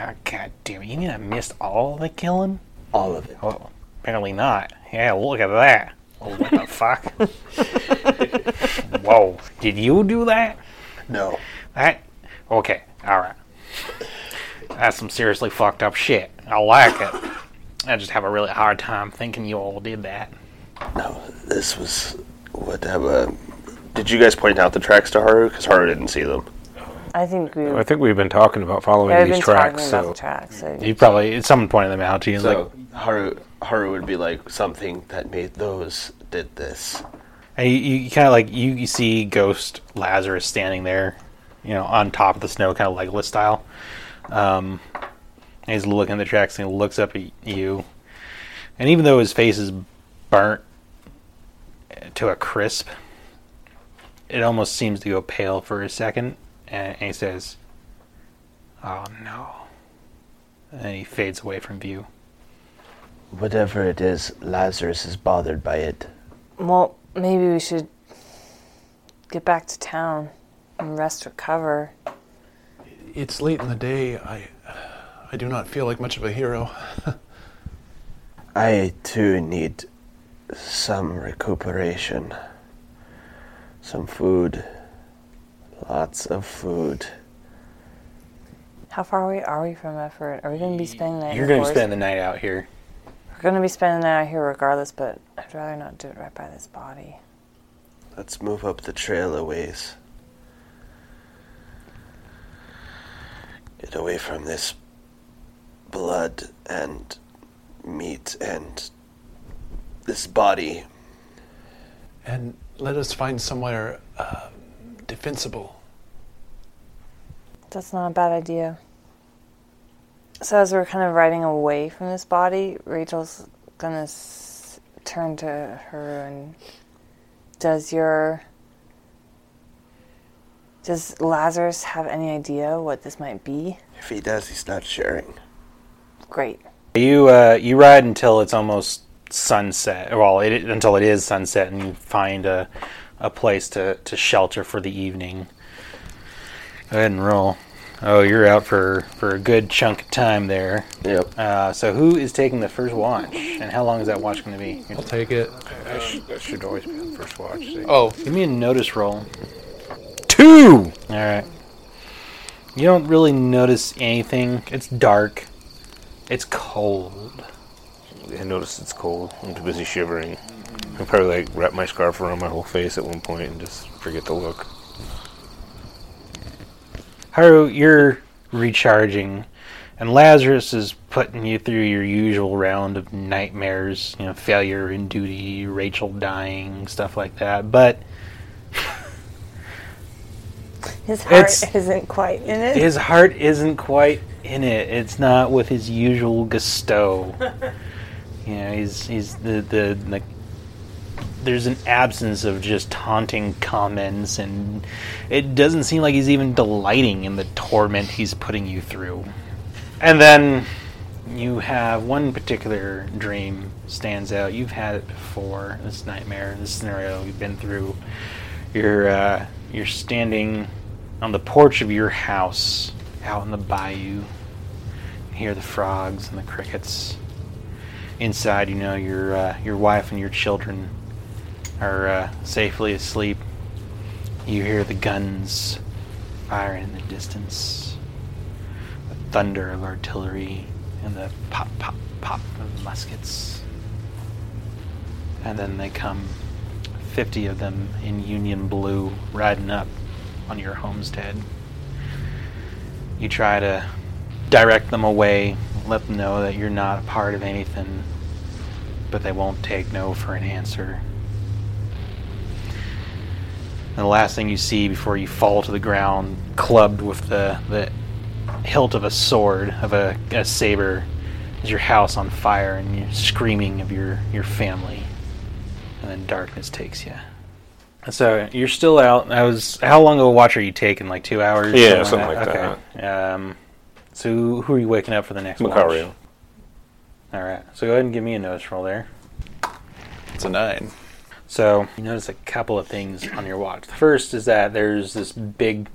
Oh, God damn it. You mean I missed all the killing? All of it. Well, apparently not. Yeah, look at that. Oh, what the fuck? Whoa. Did you do that? No. That... Okay, alright. That's some seriously fucked up shit. I like it. I just have a really hard time thinking you all did that. No, this was whatever. Did you guys point out the tracks to Haru? Because Haru didn't see them. I think we. I think we've been talking about following yeah, these been tracks. Talking so about the tracks, so you probably someone pointed them out to you. So like, Haru, Haru would be like something that made those did this. And you, you kind of like you, you see Ghost Lazarus standing there, you know, on top of the snow, kind of legless style. Um, and he's looking at the tracks and he looks up at you, and even though his face is burnt to a crisp, it almost seems to go pale for a second. And he says, oh no. And he fades away from view. Whatever it is, Lazarus is bothered by it. Well, maybe we should get back to town and rest, recover. It's late in the day. I, I do not feel like much of a hero. I too need some recuperation, some food. Lots of food. How far away are we from Medford? Are we going to be spending the night? You're going to spend the night out here. We're going to be spending the night out here regardless, but I'd rather not do it right by this body. Let's move up the trail a ways. Get away from this blood and meat and this body. And let us find somewhere... Uh, defensible. That's not a bad idea. So as we're kind of riding away from this body, Rachel's gonna s- turn to her and does your does Lazarus have any idea what this might be? If he does, he's not sharing. Great. You uh, you ride until it's almost sunset. Well, it, until it is sunset, and you find a. a place to, to shelter for the evening. Go ahead and roll. Oh, you're out for, for a good chunk of time there. Yep. Uh, so who is taking the first watch? And how long is that watch going to be? I'll take it. Okay, I sh- that should always be the first watch. See? Oh. Give me a notice roll. Two! All right. You don't really notice anything. It's dark. It's cold. I notice it's cold. I'm too busy shivering. I probably like wrap my scarf around my whole face at one point and just forget to look. Haru, you're recharging, and Lazarus is putting you through your usual round of nightmares, you know, failure in duty, Rachel dying, stuff like that, but... his heart it's, isn't quite in it. His heart isn't quite in it. It's not with his usual gusto. You know, he's, he's the, the... the there's an absence of just taunting comments, and it doesn't seem like he's even delighting in the torment he's putting you through. And then you have one particular dream stands out. You've had it before, this nightmare, this scenario you've been through. You're uh, you're standing on the porch of your house out in the bayou. You hear the frogs and the crickets. Inside, you know, your uh, your wife and your children are uh, safely asleep. You hear the guns firing in the distance, the thunder of artillery, and the pop, pop, pop of muskets. And then they come, fifty of them in Union blue, riding up on your homestead. You try to direct them away, let them know that you're not a part of anything, but they won't take no for an answer. And the last thing you see before you fall to the ground, clubbed with the, the hilt of a sword, of a, a saber, is your house on fire and you're screaming of your, your family. And then darkness takes you. So you're still out. I was. How long of a watch are you taking? Like two hours? Yeah, something like that. Something like okay. that. Um, so who are you waking up for the next Macario. Watch? Macario. All right. So go ahead and give me a notice roll there. It's a nine. So you notice a couple of things on your watch. The first is that there's this big,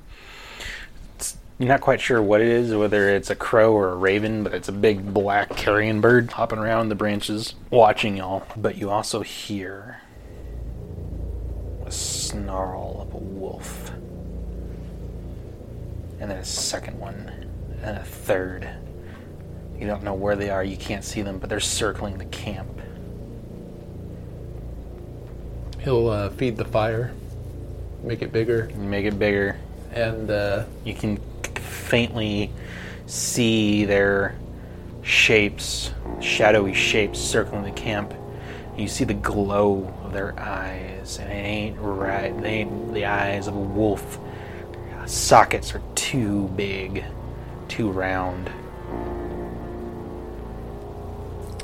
it's, you're not quite sure what it is, whether it's a crow or a raven, but it's a big black carrion bird hopping around the branches, watching y'all. But you also hear a snarl of a wolf. And then a second one, and a third. You don't know where they are, you can't see them, but they're circling the camp. He'll uh, feed the fire, make it bigger. Make it bigger. And uh, you can faintly see their shapes, shadowy shapes circling the camp. You see the glow of their eyes, and it ain't right. They ain't the eyes of a wolf. Their sockets are too big, too round.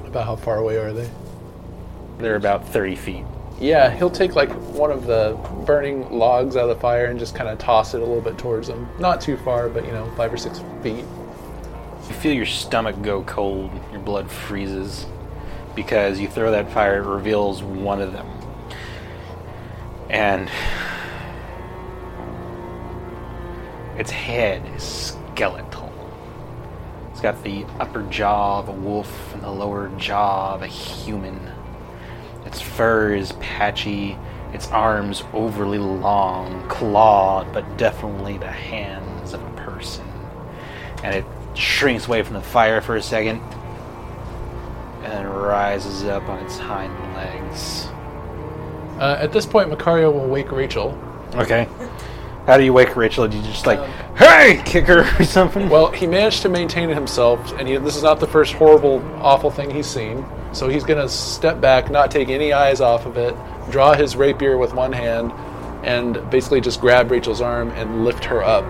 About how far away are they? They're about thirty feet. Yeah, he'll take like one of the burning logs out of the fire and just kind of toss it a little bit towards him. Not too far, but you know, five or six feet. You feel your stomach go cold, your blood freezes, because you throw that fire, it reveals one of them. And its head is skeletal. It's got the upper jaw of a wolf and the lower jaw of a human. Its fur is patchy, its arms overly long, clawed, but definitely the hands of a person. And it shrinks away from the fire for a second, and then rises up on its hind legs. Uh, at this point, Macario will wake Rachel. Okay. How do you wake Rachel? Do you just like, um, hey, kick her or something? Well, he managed to maintain himself, and he, this is not the first horrible, awful thing he's seen. So he's going to step back, not take any eyes off of it, draw his rapier with one hand, and basically just grab Rachel's arm and lift her up.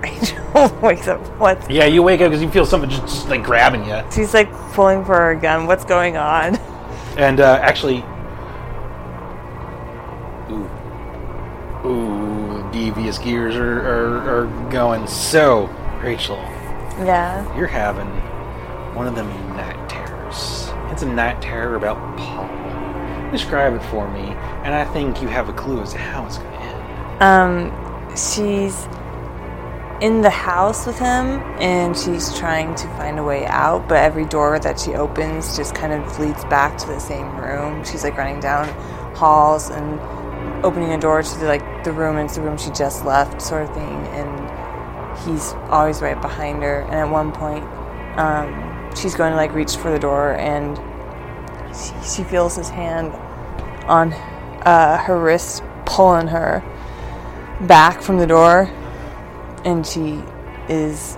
Rachel wakes up. What? Yeah, you wake up because you feel something just, just like grabbing you. She's like pulling for her gun. What's going on? And uh, actually... Ooh, devious gears are, are, are going. So, Rachel. Yeah? You're having one of them night terrors. It's a night terror about Paul. Describe it for me, and I think you have a clue as to how it's going to end. Um, she's in the house with him, and she's trying to find a way out, but every door that she opens just kind of leads back to the same room. She's, like, running down halls and opening a door to the, like the room, and it's the room she just left, sort of thing, and he's always right behind her. And at one point, um, she's going to, like, reach for the door, and she, she feels his hand on uh, her wrist pulling her back from the door, and she is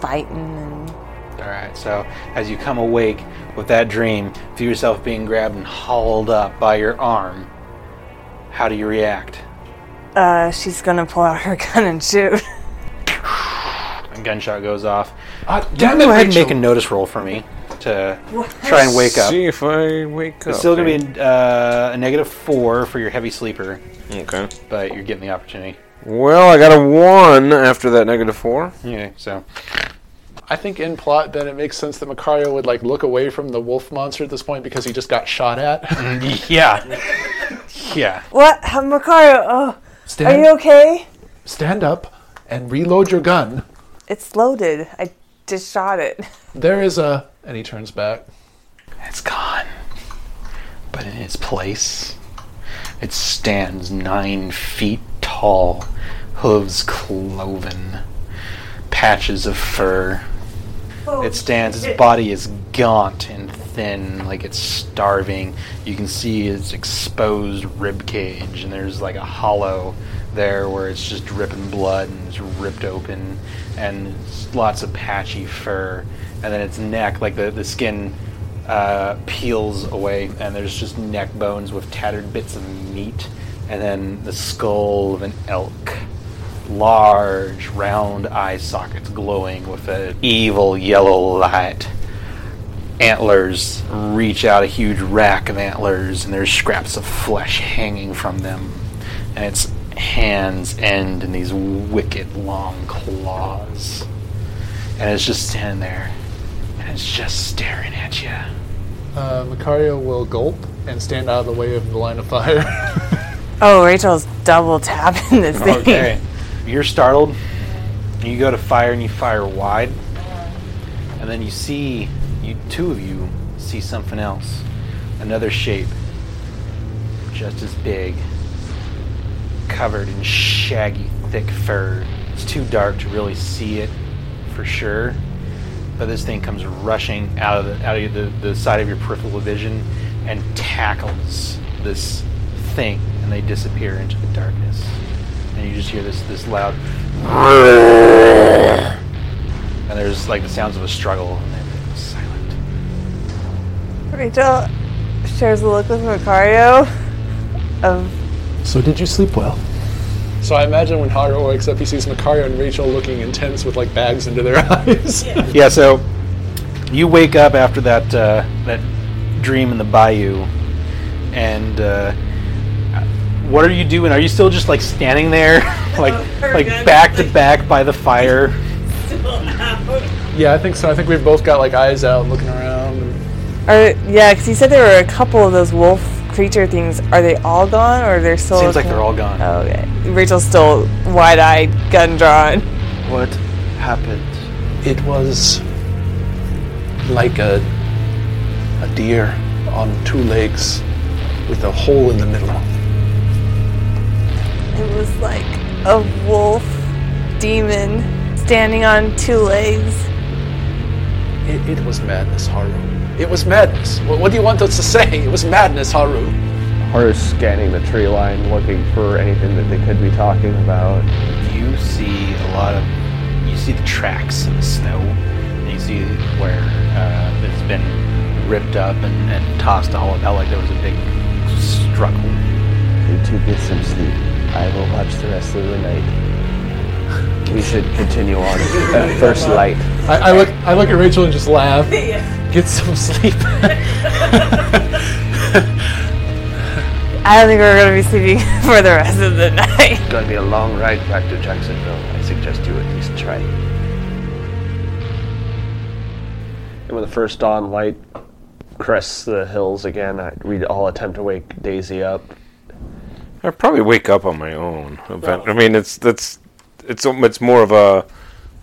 fighting. And all right, so as you come awake with that dream, feel yourself being grabbed and hauled up by your arm. How do you react? Uh, she's gonna pull out her gun and shoot. A gunshot goes off. Uh, damn it, Rachel. Go ahead and make a notice roll for me to what? Try and wake up. See if I wake it's up. It's still gonna right? be uh, a negative four for your heavy sleeper. Okay. But you're getting the opportunity. Well, I got a one after that negative four. Yeah, so. I think in plot, then it makes sense that Macario would, like, look away from the wolf monster at this point because he just got shot at. yeah. Yeah. What? Macario, oh. Stand, are you okay? Stand up and reload your gun. It's loaded. I just shot it. There is a... And he turns back. It's gone. But in its place, it stands nine feet tall, hooves cloven, patches of fur. Oh, it stands. Its it, body is gaunt and thin, like it's starving. You can see its exposed rib cage, and there's like a hollow there where it's just dripping blood and it's ripped open, and lots of patchy fur. And then its neck, like the, the skin uh, peels away, and there's just neck bones with tattered bits of meat, and then the skull of an elk. Large, round eye sockets glowing with an evil yellow light. Antlers reach out, a huge rack of antlers, and there's scraps of flesh hanging from them. And its hands end in these wicked long claws. And it's just standing there, and it's just staring at you. Uh, Macario will gulp and stand out of the way of the line of fire. Oh, Rachel's double tapping this thing. Okay. You're startled, you go to fire, and you fire wide, and then you see, you two of you see something else, another shape, just as big, covered in shaggy, thick fur. It's too dark to really see it for sure, but this thing comes rushing out of the, out of the, the side of your peripheral vision and tackles this thing, and they disappear into the darkness. And you just hear this this loud, and there's like the sounds of a struggle, and then it's silent. Rachel shares a look with Macario of, so did you sleep well? So I imagine when Haru wakes up, he sees Macario and Rachel looking intense with like bags under their eyes. Yeah, yeah, so you wake up after that uh, that dream in the bayou, and uh what are you doing? Are you still just like standing there, like oh, like back to back by the fire? Still out. Yeah, I think so. I think we've both got like eyes out, looking around. Are yeah? Because you said there were a couple of those wolf creature things. Are they all gone, or they're still? Seems like they're all gone. Oh, okay. Rachel's still wide-eyed, gun drawn. What happened? It was like a a deer on two legs with a hole in the middle. It was like a wolf demon standing on two legs. It, it was madness, Haru. It was madness. What, what do you want us to say? It was madness, Haru. Haru's scanning the tree line, looking for anything that they could be talking about. You see a lot of... You see the tracks in the snow. And you see where uh, it's been ripped up and, and tossed all about, like there was a big struggle. You two get some sleep. I will watch the rest of the night. We should continue on at first light. I, I look I look at Rachel and just laugh. Yeah. Get some sleep. I don't think we're going to be sleeping for the rest of the night. It's going to be a long ride back to Jacksonville. I suggest you at least try. And when the first dawn light crests the hills again, I, we all attempt to wake Daisy up. I'd probably wake up on my own. Event. I mean, it's that's it's it's more of a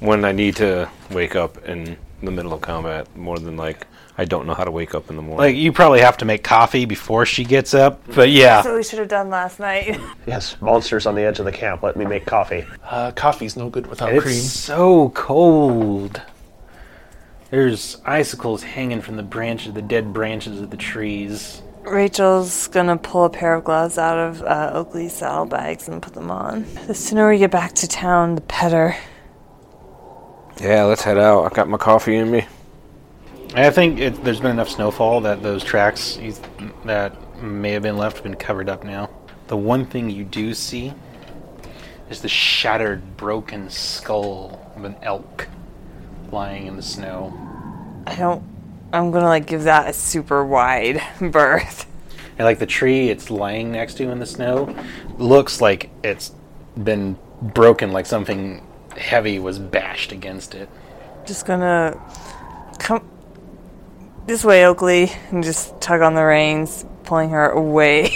when I need to wake up and in the middle of combat more than, like, I don't know how to wake up in the morning. Like, you probably have to make coffee before she gets up, but yeah. That's what we should have done last night. Yes, monsters on the edge of the camp. Let me make coffee. Uh, coffee's no good without it's cream. It's so cold. There's icicles hanging from the branches, the dead branches of the trees. Rachel's going to pull a pair of gloves out of uh, Oakley's saddlebags and put them on. The sooner we get back to town, the better. Yeah, let's head out. I've got my coffee in me. I think it, there's been enough snowfall that those tracks that may have been left have been covered up now. The one thing you do see is the shattered, broken skull of an elk lying in the snow. I don't... I'm going to, like, give that a super wide berth. And, like, the tree it's lying next to in the snow looks like it's been broken, like something heavy was bashed against it. Just going to come this way, Oakley, and just tug on the reins, pulling her away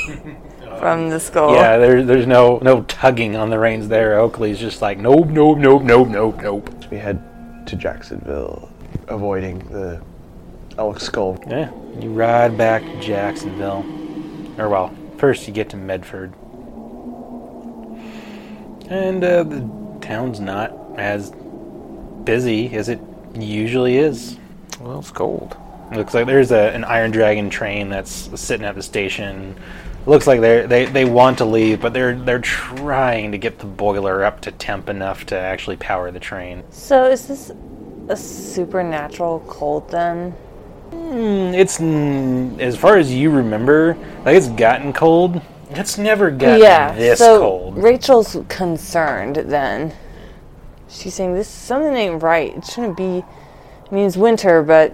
from the skull. Yeah, there, there's no, no tugging on the reins there. Oakley's just like, nope, nope, nope, nope, nope, nope. We head to Jacksonville, avoiding the... elk skull. Yeah, you ride back to Jacksonville. Or, well, first you get to Medford. And uh, the town's not as busy as it usually is. Well, it's cold. It looks like there's a, an Iron Dragon train that's sitting at the station. It looks like they they they want to leave, but they're they're trying to get the boiler up to temp enough to actually power the train. So is this a supernatural cold then? Mm, it's, mm, as far as you remember, like, it's gotten cold. It's never gotten yeah, this so cold. Rachel's concerned then. She's saying, this something ain't right. It shouldn't be, I mean, it's winter, but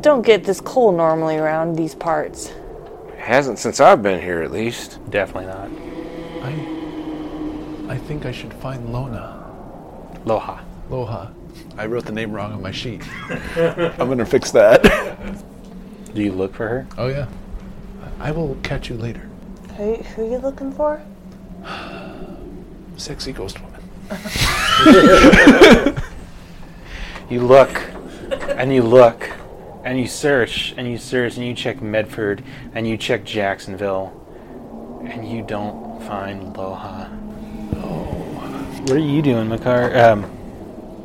don't get this cold normally around these parts. It hasn't since I've been here, at least. Definitely not. I, I think I should find Lona. Loha. Loha. I wrote the name wrong on my sheet. I'm going to fix that. Do you look for her? Oh, yeah. I will catch you later. Who, who are you looking for? Sexy ghost woman. You look, and you look, and you search, and you search, and you check Medford, and you check Jacksonville, and you don't find Loha. Oh. What are you doing, Macar? Um...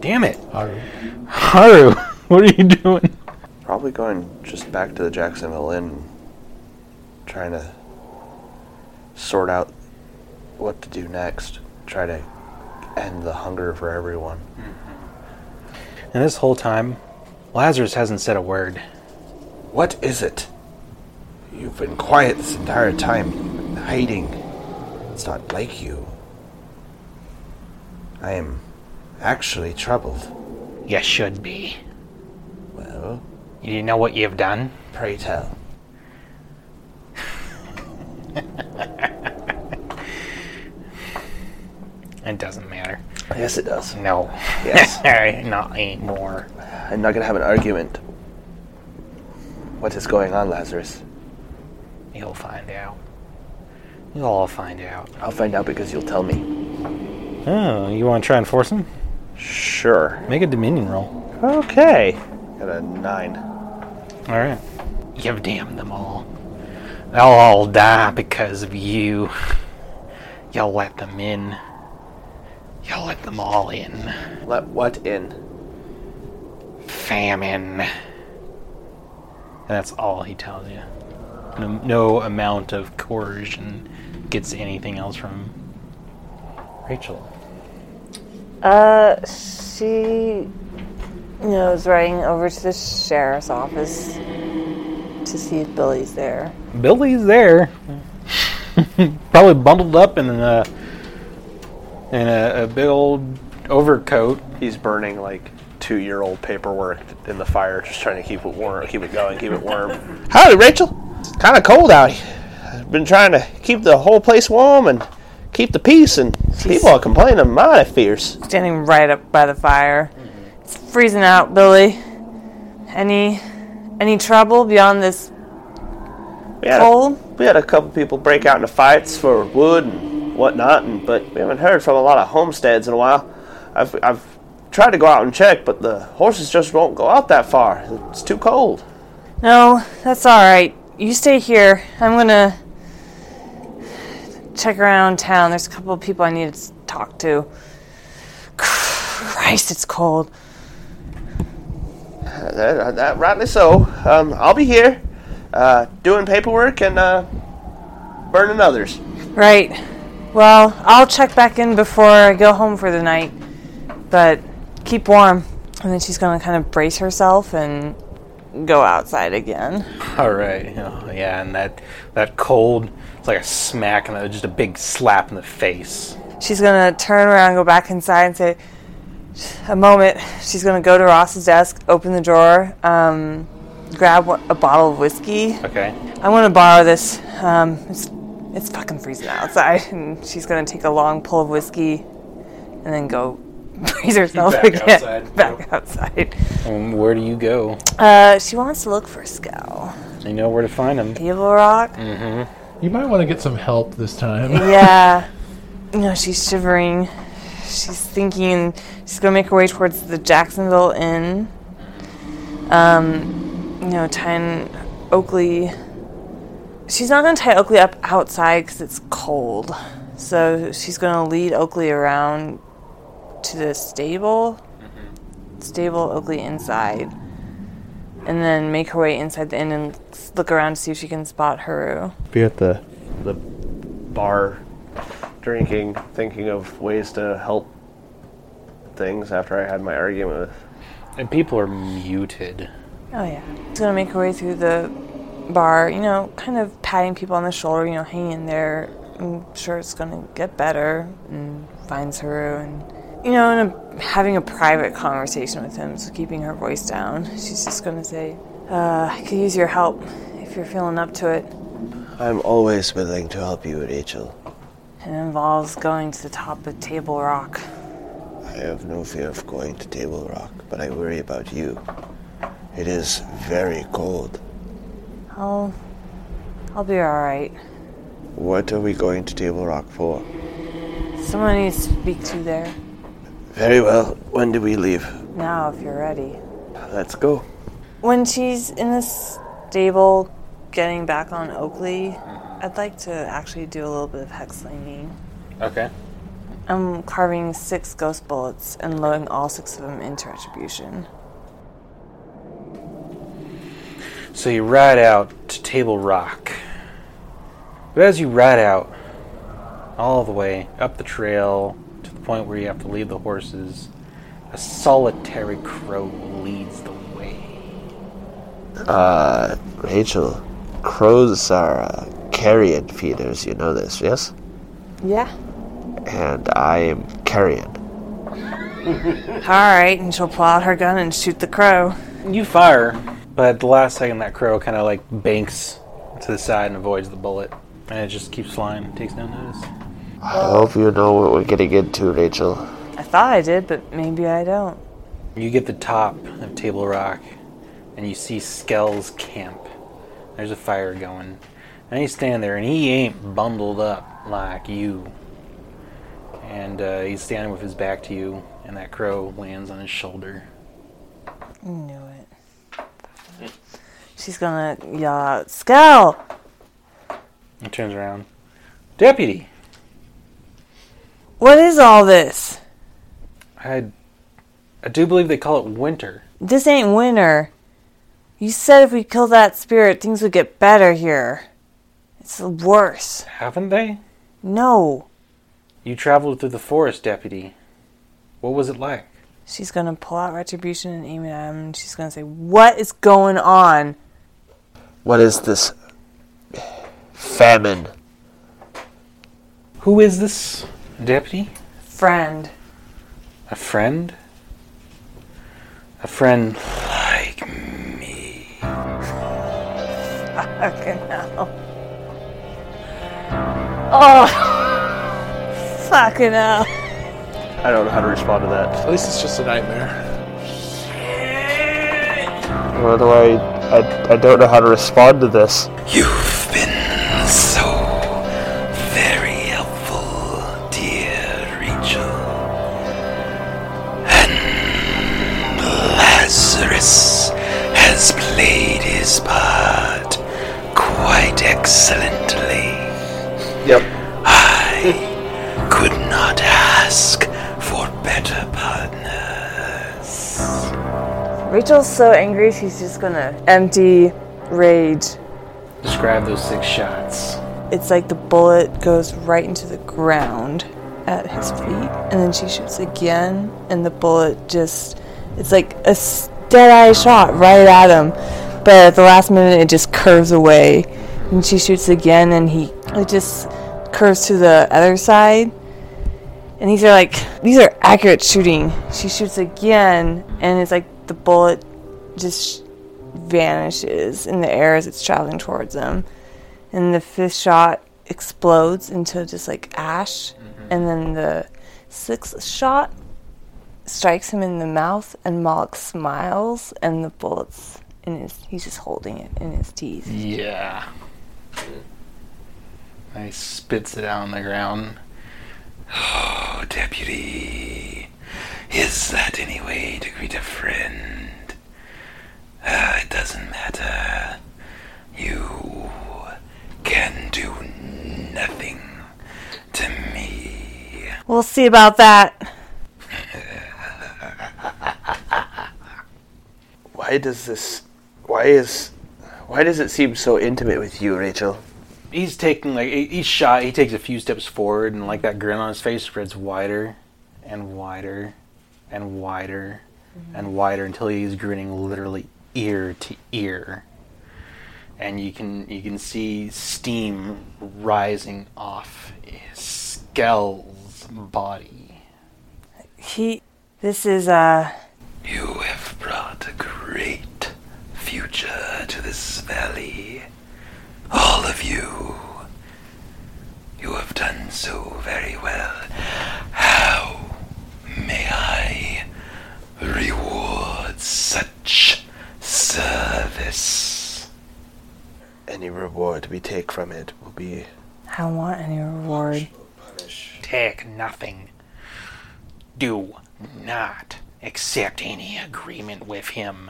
Damn it. Haru. Haru, what are you doing? Probably going just back to the Jacksonville Inn, trying to sort out what to do next, try to end the hunger for everyone. And this whole time, Lazarus hasn't said a word. What is it? You've been quiet this entire time. You've been hiding. It's not like you. I am... actually troubled. You should be. Well? You didn't know what you've done? Pray tell. It doesn't matter. Yes, it does. No. Yes. Not anymore. I'm not going to have an argument. What is going on, Lazarus? You'll find out. You'll all find out. I'll find out because you'll tell me. Oh, you want to try and force him? Sure. Make a Dominion roll. Okay. Got a nine. Alright. You've damned them all. They'll all die because of you. You'll let them in. You'll let them all in. Let what in? Famine. And that's all he tells you. No, no amount of coercion gets anything else from him. Rachel. Uh, she knows riding over to the sheriff's office to see if Billy's there. Billy's there. Probably bundled up in a in a, a big old overcoat. He's burning like two-year-old paperwork in the fire, just trying to keep it warm, keep it going, keep it warm. Howdy, Rachel. It's kind of cold out here. I've been trying to keep the whole place warm and keep the peace, and people are complaining mighty fierce. Standing right up by the fire. Mm-hmm. It's freezing out, Billy. Any any trouble beyond this we had cold? A, we had a couple people break out into fights for wood and whatnot, and, but we haven't heard from a lot of homesteads in a while. I've I've tried to go out and check, but the horses just won't go out that far. It's too cold. No, that's all right. You stay here. I'm going to check around town. There's a couple of people I need to talk to. Christ, it's cold. Uh, that, that, rightly so. Um, I'll be here uh, doing paperwork and uh, burning others. Right. Well, I'll check back in before I go home for the night. But keep warm. And then she's going to kind of brace herself and go outside again. All right. Oh, yeah, and that, that cold, it's like a smack and just a big slap in the face. She's going to turn around and go back inside and say, a moment, she's going to go to Ross's desk, open the drawer, um, grab a bottle of whiskey. Okay. I'm going to borrow this. Um, it's, it's fucking freezing outside. And she's going to take a long pull of whiskey and then go brace herself back again. Outside. Back yep. outside. Um, where do you go? Uh, she wants to look for Skell. You know where to find him. Table Rock. Mm-hmm. You might want to get some help this time. Yeah. You know, she's shivering. She's thinking she's going to make her way towards the Jacksonville Inn. Um, you know, tying Oakley. She's not going to tie Oakley up outside because it's cold. So she's going to lead Oakley around to the stable. Mm-hmm. Stable, Oakley inside. And then make her way inside the inn and look around to see if she can spot Haru. Be at the, the bar drinking, thinking of ways to help things after I had my argument with. And people are muted. Oh, yeah. She's going to make her way through the bar, you know, kind of patting people on the shoulder, you know, hanging in there. I'm sure it's going to get better. And finds Haru and, you know, and a, having a private conversation with him, so keeping her voice down. She's just going to say, uh, I could use your help if you're feeling up to it. I'm always willing to help you, Rachel. It involves going to the top of Table Rock. I have no fear of going to Table Rock, but I worry about you. It is very cold. I'll... I'll be alright. What are we going to Table Rock for? Someone needs to speak to there. Very well. When do we leave? Now, if you're ready. Let's go. When she's in the stable, getting back on Oakley, I'd like to actually do a little bit of hexlaning. Okay. I'm carving six ghost bullets and loading all six of them into retribution. So you ride out to Table Rock. But as you ride out, all the way up the trail to the point where you have to leave the horses, a solitary crow leads the way. Uh, Rachel, crows are... Uh... carrion feeders, you know this, yes? Yeah. And I am carrion. Alright, and she'll pull out her gun and shoot the crow. You fire, but at the last second that crow kind of like banks to the side and avoids the bullet. And it just keeps flying, takes no notice. I hope you know what we're getting into, Rachel. I thought I did, but maybe I don't. You get the top of Table Rock, and you see Skell's camp. There's a fire going. And he's standing there, and he ain't bundled up like you. And uh, he's standing with his back to you, and that crow lands on his shoulder. You knew it. She's gonna yell out, Skell! He turns around. Deputy! What is all this? I, I do believe they call it winter. This ain't winter. You said if we kill that spirit, things would get better here. It's worse. Haven't they? No. You traveled through the forest, Deputy. What was it like? She's going to pull out retribution and aim it at him. She's going to say, what is going on? What is this famine? Who is this, Deputy? Friend. A friend? A friend like me. Fucking hell. Oh, fucking hell. I don't know how to respond to that. At least it's just a nightmare. What do I, I... I don't know how to respond to this. You've been so very helpful, dear Rachel. And Lazarus has played his part quite excellently. Yep. I could not ask for better partners. Rachel's so angry she's just gonna empty rage. Describe those six shots. It's like the bullet goes right into the ground at his feet, and then she shoots again, and the bullet just, it's like a dead-eye shot right at him, but at the last minute it just curves away, and she shoots again, and he, it just curves to the other side, and these are like, these are accurate shooting. She shoots again, and it's like the bullet just vanishes in the air as it's traveling towards him, and the fifth shot explodes into just like ash. And then the sixth shot strikes him in the mouth, and Moloch smiles, and the bullet's in his... He's just holding it in his teeth. Yeah. He spits it out on the ground. Oh, Deputy. Is that any way to greet a friend? Uh, it doesn't matter. You can do nothing to me. We'll see about that. Why does this... Why is... Why does it seem so intimate with you, Rachel? He's taking, like, each shot, he takes a few steps forward, and, like, that grin on his face spreads wider and wider and wider mm-hmm. and wider until he's grinning literally ear to ear. And you can you can see steam rising off his skull. Body. He. This is uh. You have brought a great future to this valley. All of you. You have done so very well. How may I reward such service? Any reward we take from it will be. I don't want any reward. Take nothing. Do not accept any agreement with him.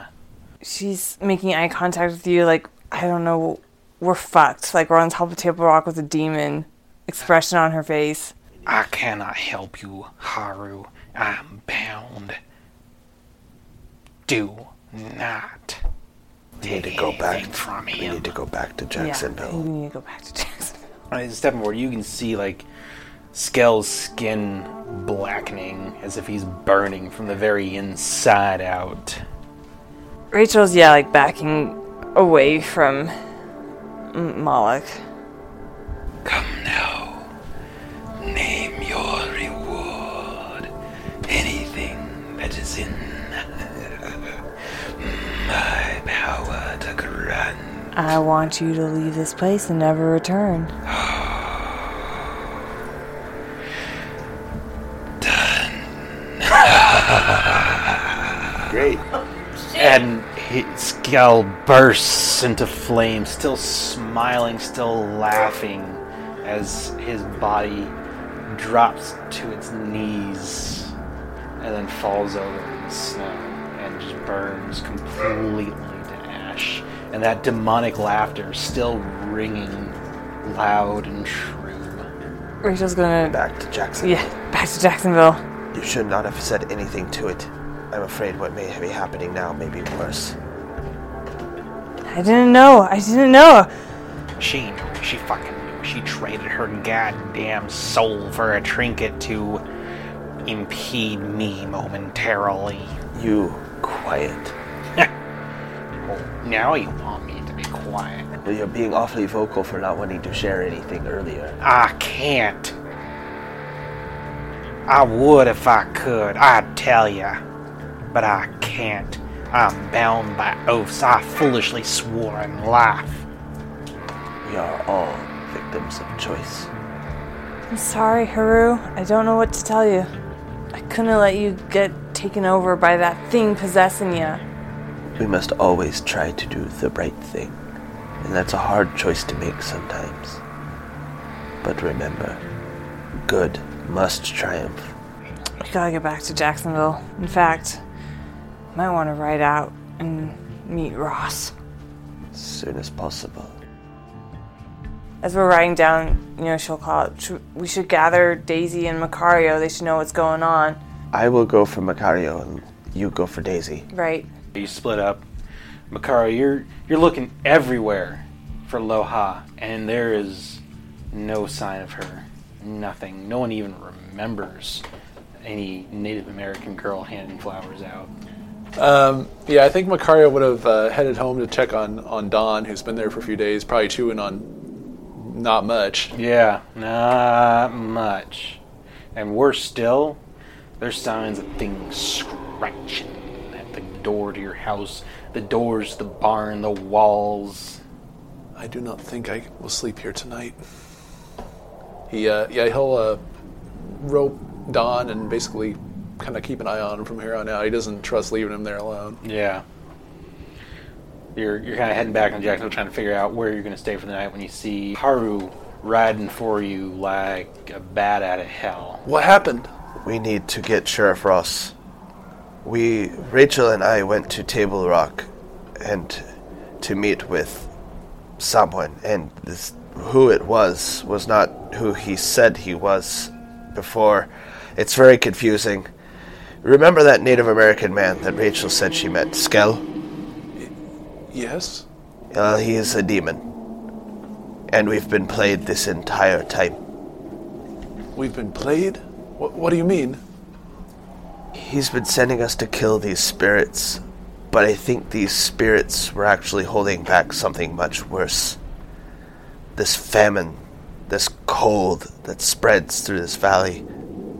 She's making eye contact with you like, I don't know, we're fucked. Like, we're on top of Table Rock with a demon expression on her face. I cannot help you, Haru. I'm bound. Do not we need to go back from him. We need to go back to Jacksonville. Yeah, we need to go back to Jacksonville. Right, stepping forward, you can see, like, Skell's skin blackening as if he's burning from the very inside out. Rachel's, yeah, like, backing away from Moloch. Come now. Name your reward. Anything that is in my power to grant. I want you to leave this place and never return. Great. And his skull bursts into flame, still smiling, still laughing, as his body drops to its knees and then falls over in the snow and just burns completely to ash. And that demonic laughter still ringing loud and true. Rachel's gonna... Back to Jacksonville. Yeah, back to Jacksonville. You should not have said anything to it. I'm afraid what may be happening now may be worse. I didn't know. I didn't know. She knew. She fucking knew. She traded her goddamn soul for a trinket to impede me momentarily. You quiet. Well, now you want me to be quiet. But well, you're being awfully vocal for not wanting to share anything earlier. I can't. I would if I could, I'd tell you. But I can't. I'm bound by oaths I foolishly swore in life. We are all victims of choice. I'm sorry, Haru. I don't know what to tell you. I couldn't let you get taken over by that thing possessing you. We must always try to do the right thing. And that's a hard choice to make sometimes. But remember, good must triumph. We gotta get back to Jacksonville. In fact, might want to ride out and meet Ross. As soon as possible. As we're riding down, you know, she'll call out, we should gather Daisy and Macario. They should know what's going on. I will go for Macario and you go for Daisy. Right. You split up. Macario, you're you're looking everywhere for Loha, and there is no sign of her. Nothing. No one even remembers any Native American girl handing flowers out. Um, yeah, I think Macario would have uh, headed home to check on, on Don, who's been there for a few days, probably chewing on not much. Yeah, not much. And worse still, there's signs of things scratching at the door to your house, the doors, the barn, the walls. I do not think I will sleep here tonight. He, uh, yeah, he'll uh, rope Don and basically kind of keep an eye on him from here on out. He doesn't trust leaving him there alone. Yeah. You're you're kind of heading back on Jacksonville trying to figure out where you're going to stay for the night when you see Haru riding for you like a bat out of hell. What happened? We need to get Sheriff Ross. We, Rachel and I went to Table Rock and to meet with someone, and this who it was was not who he said he was before. It's very confusing. Remember that Native American man that Rachel said she met, Skell? Yes? Uh, he is a demon. And we've been played this entire time. We've been played? What, what do you mean? He's been sending us to kill these spirits, but I think these spirits were actually holding back something much worse. This famine, this cold that spreads through this valley.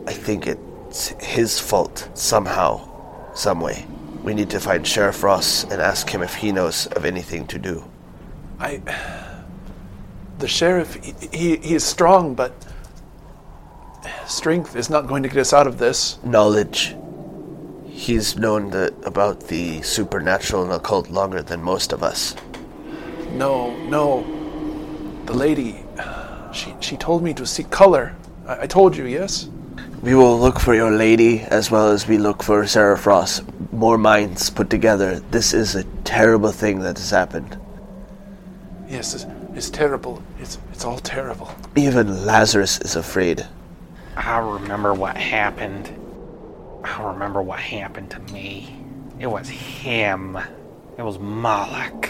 I think it's his fault, somehow, some way. We need to find Sheriff Ross and ask him if he knows of anything to do. I... The sheriff, he, he, he is strong, but strength is not going to get us out of this. Knowledge. He's known the, about the supernatural and occult longer than most of us. No, no. The lady, she, she told me to seek color. I, I told you, yes? We will look for your lady as well as we look for Sarah Frost. More minds put together. This is a terrible thing that has happened. Yes, it's, it's terrible. It's it's all terrible. Even Lazarus is afraid. I remember what happened. I remember what happened to me. It was him. It was Moloch.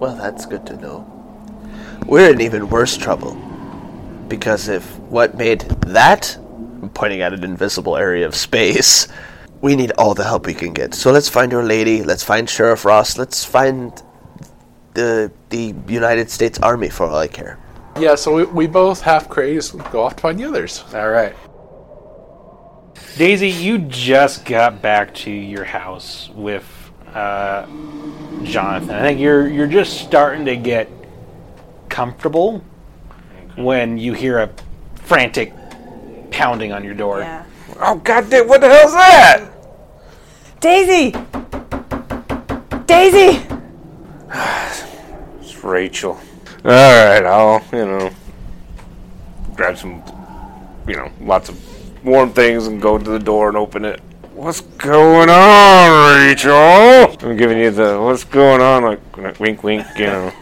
Well, that's good to know. We're in even worse trouble. Because if what made that... I'm pointing at an invisible area of space. We need all the help we can get. So let's find your lady. Let's find Sheriff Ross. Let's find the the United States Army for all I care. Yeah, so we, we both half crazed go off to find the others. All right. Daisy, you just got back to your house with uh, Jonathan. I think you're you're just starting to get comfortable when you hear a frantic pounding on your door. Yeah. Oh, goddamn, what the hell's that? Daisy! Daisy! It's Rachel. Alright, I'll, you know, grab some, you know, lots of warm things and go to the door and open it. What's going on, Rachel? I'm giving you the what's going on, like, wink, wink, you know.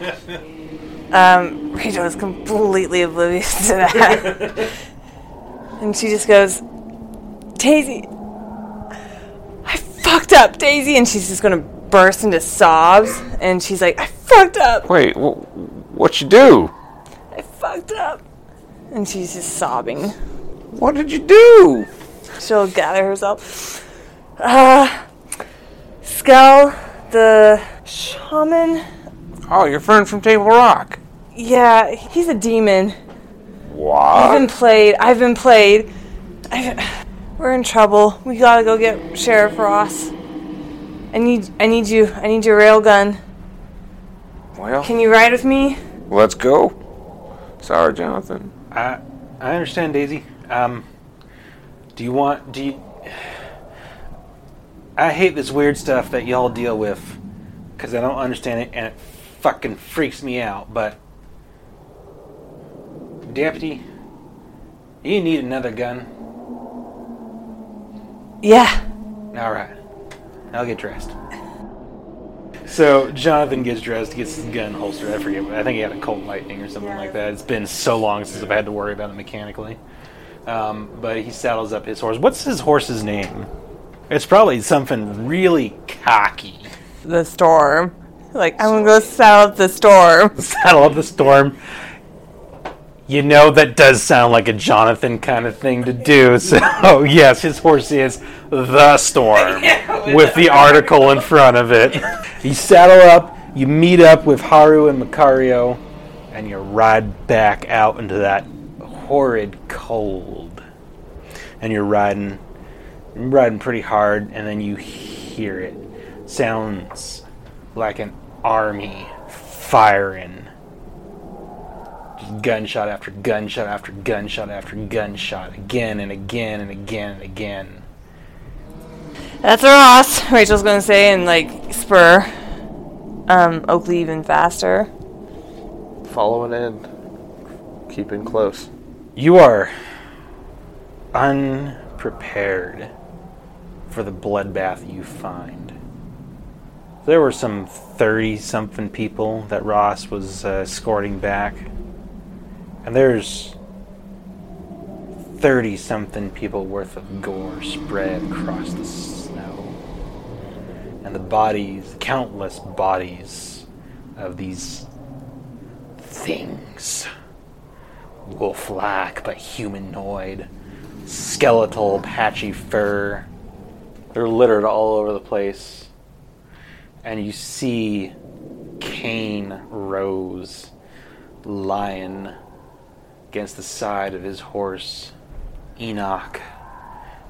um, Rachel is completely oblivious to that. And she just goes, Daisy, I fucked up, Daisy. And she's just going to burst into sobs. And she's like, I fucked up. Wait, wh- what you do? I fucked up. And she's just sobbing. What did you do? She'll gather herself. Uh, Skell, the shaman. Oh, your friend from Table Rock. Yeah, he's a demon. What? I've been played. I've been played. I've, we're in trouble. We gotta go get Sheriff Ross. I need. I need you. I need your railgun. Well, can you ride with me? Let's go. Sorry, Jonathan. I I understand, Daisy. Um, do you want? Do you? I hate this weird stuff that y'all deal with, because I don't understand it, and it fucking freaks me out. But. Deputy, you need another gun. Yeah. All right. I'll get dressed. So Jonathan gets dressed, gets his gun holstered. I forget. I think he had a Colt Lightning or something yeah. like that. It's been so long since I've had to worry about it mechanically. Um, but he saddles up his horse. What's his horse's name? It's probably something really cocky. The Storm. Like, I'm going to go saddle up the Storm. Saddle up the Storm. You know, that does sound like a Jonathan kind of thing to do. So, yes, his horse is The Storm yeah, with the article in front of it. You saddle up, you meet up with Haru and Macario, and you ride back out into that horrid cold. And you're riding, you're riding pretty hard, and then you hear it. Sounds like an army firing. Just gunshot after gunshot after gunshot after gunshot. Again and again and again and again. That's a Ross, Rachel's going to say, and, like, spur um, Oakley even faster. Following in. Keeping close. You are unprepared for the bloodbath you find. There were some thirty-something people that Ross was uh, escorting back. And there's thirty-something people worth of gore spread across the snow. And the bodies, countless bodies of these things. Wolf-like, but humanoid. Skeletal, patchy fur. They're littered all over the place. And you see Cain Rose lying against the side of his horse, Enoch,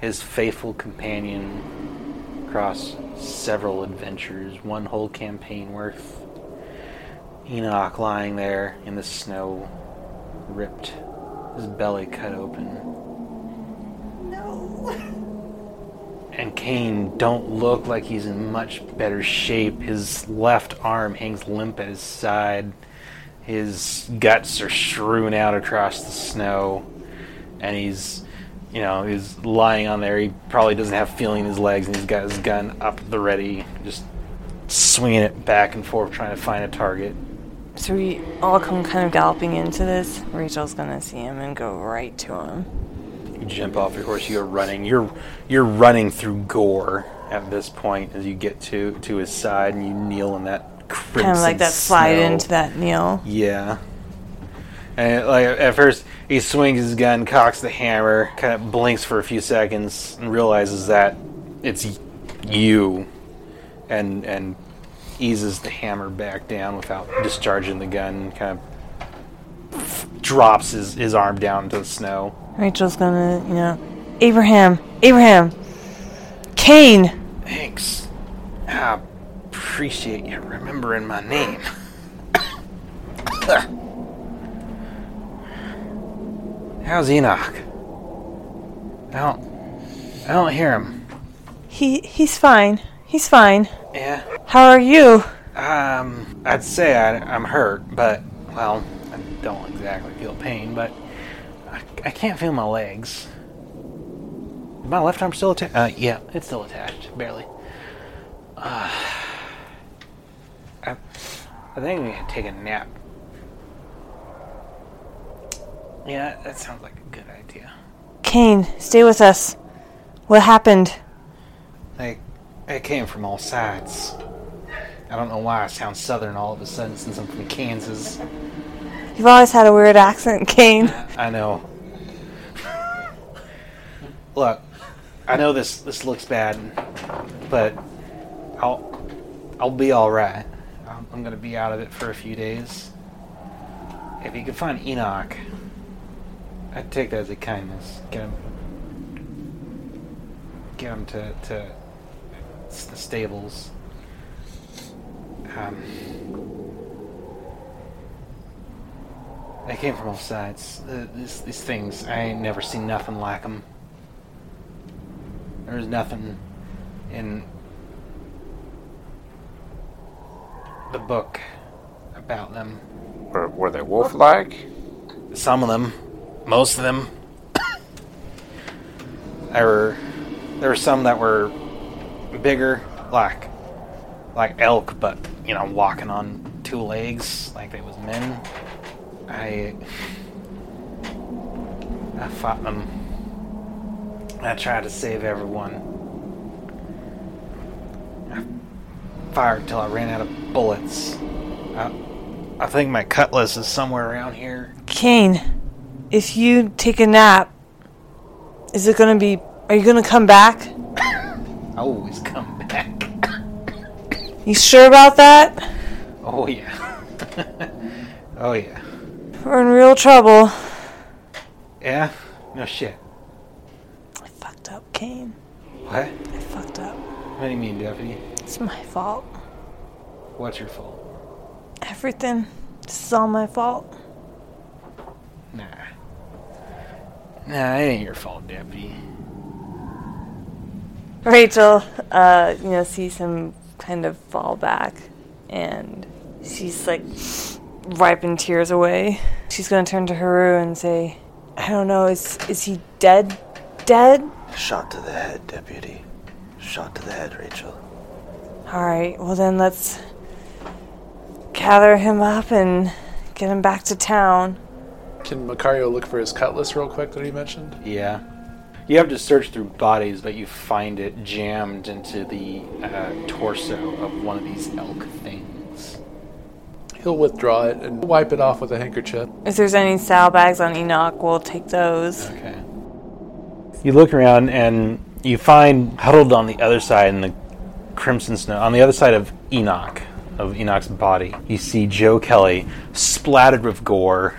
his faithful companion across several adventures, one whole campaign worth. Enoch lying there in the snow, ripped, his belly cut open. No. And Cain don't look like he's in much better shape. His left arm hangs limp at his side. His guts are strewn out across the snow. And he's, you know, he's lying on there. He probably doesn't have feeling in his legs. And he's got his gun up at the ready, just swinging it back and forth, trying to find a target. So we all come kind of galloping into this. Rachel's going to see him and go right to him. You jump off your horse, you're running. You're you're running through gore at this point as you get to, to his side and you kneel in that crimson kind of like that snow. Slide into that kneel. Yeah. And it, like at first, he swings his gun, cocks the hammer, kind of blinks for a few seconds and realizes that it's you and, and eases the hammer back down without discharging the gun, kind of drops his, his arm down to the snow. Rachel's gonna, you know, Abraham, Abraham, Cain. Thanks. I appreciate you remembering my name. How's Enoch? I don't, I don't hear him. He, he's fine. He's fine. Yeah. How are you? Um, I'd say I, I'm hurt, but well, I don't exactly feel pain, but. I can't feel my legs. Is my left arm still attached? Uh, yeah, it's still attached, barely. Uh, I, I think I'm gonna take a nap. Yeah, that sounds like a good idea. Cain, stay with us. What happened? They, they came from all sides. I don't know why I sound southern all of a sudden since I'm from Kansas. You've always had a weird accent, Cain. I know. Look, I know this, this looks bad, but I'll I'll be all right. I'm, I'm gonna be out of it for a few days. If you could find Enoch, I'd take that as a kindness. Get him, get him to to the stables. Um. They came from all sides. Uh, these, these things, I ain't never seen nothing like them. There's nothing in the book about them. Were, were they wolf-like? Some of them. Most of them. There were, there were some that were bigger, like like elk, but, you know, walking on two legs like they was men. I... I fought them. I tried to save everyone. I fired till I ran out of bullets. I, I think my cutlass is somewhere around here. Cain, if you take a nap, is it gonna be... Are you gonna come back? I always come back. You sure about that? Oh, yeah. Oh, yeah. We're in real trouble. Yeah? No shit. I fucked up, Cain. What? I fucked up. What do you mean, Deputy? It's my fault. What's your fault? Everything. This is all my fault. Nah. Nah, it ain't your fault, Deputy. Rachel, uh, you know, sees him kind of fall back, and she's, like, wiping tears away. She's gonna turn to Haru and say, I don't know, is is he dead? Dead? Shot to the head, Deputy. Shot to the head, Rachel. Alright, well then let's gather him up and get him back to town. Can Macario look for his cutlass real quick that he mentioned? Yeah. You have to search through bodies, but you find it jammed into the uh, torso of one of these elk things. He'll withdraw it and wipe it off with a handkerchief. If there's any saddlebags on Enoch, we'll take those. Okay. You look around and you find huddled on the other side in the crimson snow, on the other side of Enoch, of Enoch's body, you see Joe Kelly splattered with gore.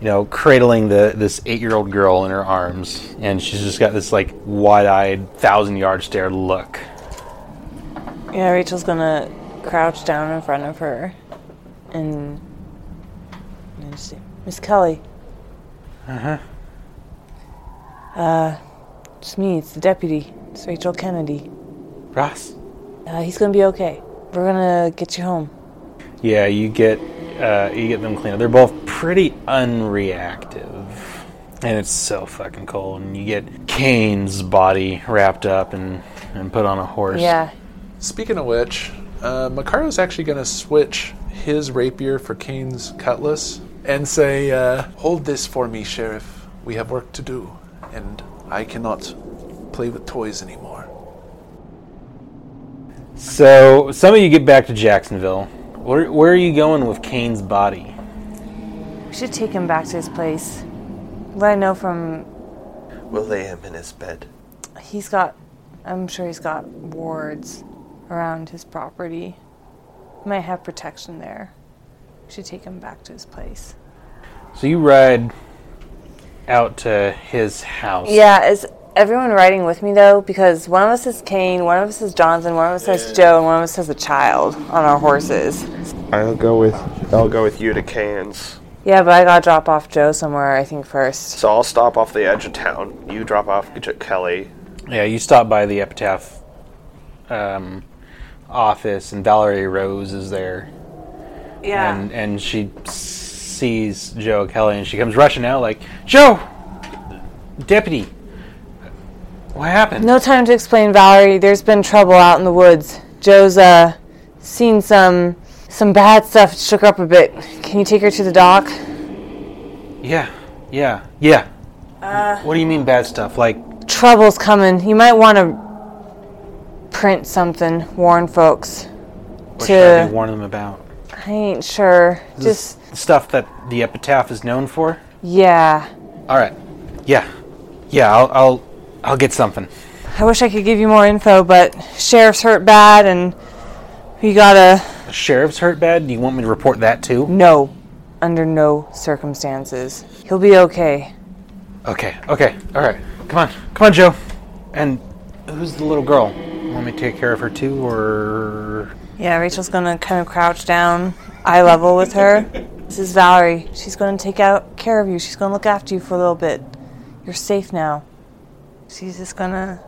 You know, cradling the this eight-year-old girl in her arms, and she's just got this, like, wide-eyed, thousand-yard stare look. Yeah, Rachel's gonna crouch down in front of her, and, and just say, Miss Kelly. Uh-huh. Uh, it's me, it's the deputy. It's Rachel Kennedy. Ross? Uh, he's gonna be okay. We're gonna get you home. Yeah, you get... Uh, you get them clean up. They're both pretty unreactive. And it's so fucking cold. And you get Kane's body wrapped up and, and put on a horse. Yeah. Speaking of which, uh, Macaro's actually going to switch his rapier for Kane's cutlass and say, uh, hold this for me, Sheriff. We have work to do. And I cannot play with toys anymore. So, some of you get back to Jacksonville. Where, where are you going with Kane's body? We should take him back to his place. What I know from... We'll lay him in his bed. He's got... I'm sure he's got wards around his property. He might have protection there. We should take him back to his place. So you ride out to his house. Yeah, is everyone riding with me, though? Because one of us is Cain, one of us is Jonathan, one of us is Joe, and one of us has a child on our horses. I'll go with I'll go with you to Cain's. Yeah, but I gotta drop off Joe somewhere, I think, first. So I'll stop off the edge of town. You drop off Kelly. Yeah, you stop by the Epitaph um, office, and Valerie Rose is there. Yeah. And, and she sees Joe Kelly, and she comes rushing out like, Joe! Deputy! What happened? No time to explain, Valerie. There's been trouble out in the woods. Joe's, uh, seen some some bad stuff. It shook her up a bit. Can you take her to the dock? Yeah, yeah, yeah. Uh, what do you mean bad stuff? Like? Trouble's coming. You might want to print something, warn folks. What to, should I be warning them about? I ain't sure. Just stuff that the Epitaph is known for? Yeah. All right. Yeah. Yeah, I'll... I'll I'll get something. I wish I could give you more info, but sheriff's hurt bad, and we gotta... The sheriff's hurt bad? Do you want me to report that, too? No. Under no circumstances. He'll be okay. Okay, okay, all right. Come on, come on, Joe. And who's the little girl? Want me to take care of her, too, or... Yeah, Rachel's gonna kind of crouch down, eye level with her. This is Valerie. She's gonna take out care of you. She's gonna look after you for a little bit. You're safe now. She's just gonna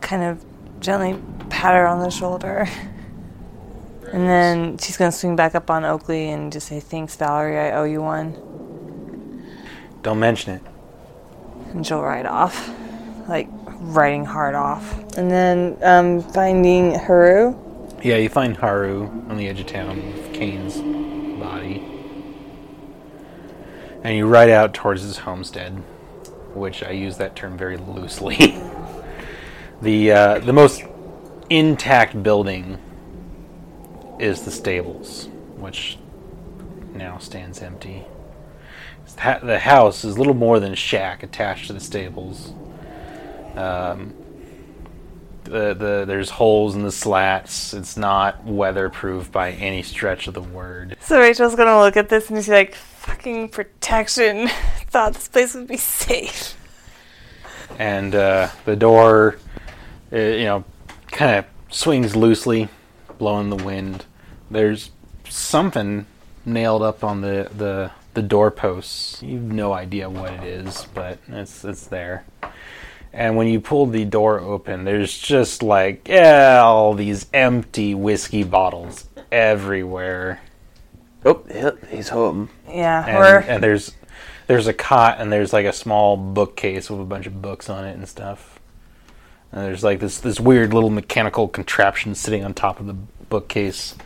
kind of gently pat her on the shoulder. And then she's gonna swing back up on Oakley and just say, thanks, Valerie, I owe you one. Don't mention it. And she'll ride off, like, writing hard off. And then um, finding Haru. Yeah, you find Haru on the edge of town with Kane's body. And you ride out towards his homestead, which I use that term very loosely. The uh, the most intact building is the stables, which now stands empty. The house is little more than a shack attached to the stables. Um, the the there's holes in the slats. It's not weatherproof by any stretch of the word. So Rachel's gonna look at this and she's like, "Fucking protection! Thought this place would be safe." And uh, the door, uh, you know, kind of swings loosely, blowing the wind. There's something nailed up on the the. The doorposts. You've no idea what it is, but it's it's there. And when you pull the door open, there's just like yeah, all these empty whiskey bottles everywhere. Oh, yep, he's home. Yeah, and, or... and there's there's a cot and there's like a small bookcase with a bunch of books on it and stuff. And there's like this this weird little mechanical contraption sitting on top of the bookcase.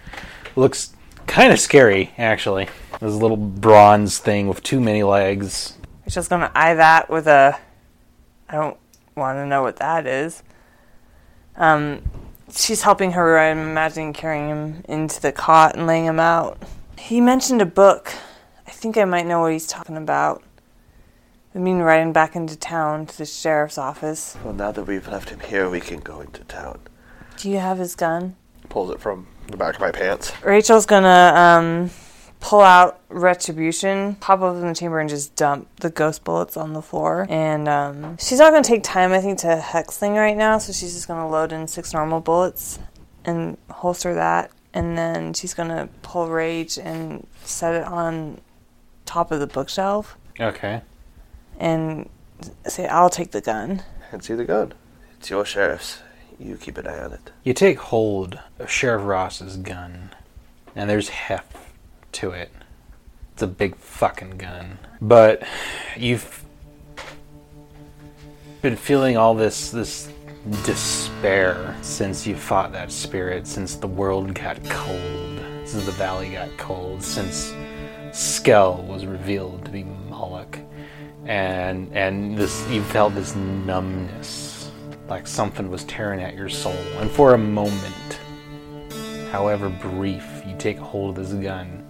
Looks kind of scary, actually. This little bronze thing with too many legs. It's just gonna eye that with a... I don't want to know what that is. Um, she's helping her, I'm imagining, carrying him into the cot and laying him out. He mentioned a book. I think I might know what he's talking about. I mean, riding back into town to the sheriff's office. Well, now that we've left him here, we can go into town. Do you have his gun? Pulls it from the back of my pants. Rachel's gonna, um... pull out Retribution, pop open the chamber, and just dump the ghost bullets on the floor. And um, she's not going to take time, I think, to hexing right now, so she's just going to load in six normal bullets and holster that. And then she's going to pull Rage and set it on top of the bookshelf. Okay. And say, I'll take the gun. And see the gun. It's your sheriff's. You keep an eye on it. You take hold of Sheriff Ross's gun, and there's heft to it. It's a big fucking gun. But you've been feeling all this this despair since you fought that spirit, since the world got cold, since the valley got cold, since Skell was revealed to be Moloch. And and this you felt this numbness, like something was tearing at your soul. And for a moment, however brief, you take hold of this gun.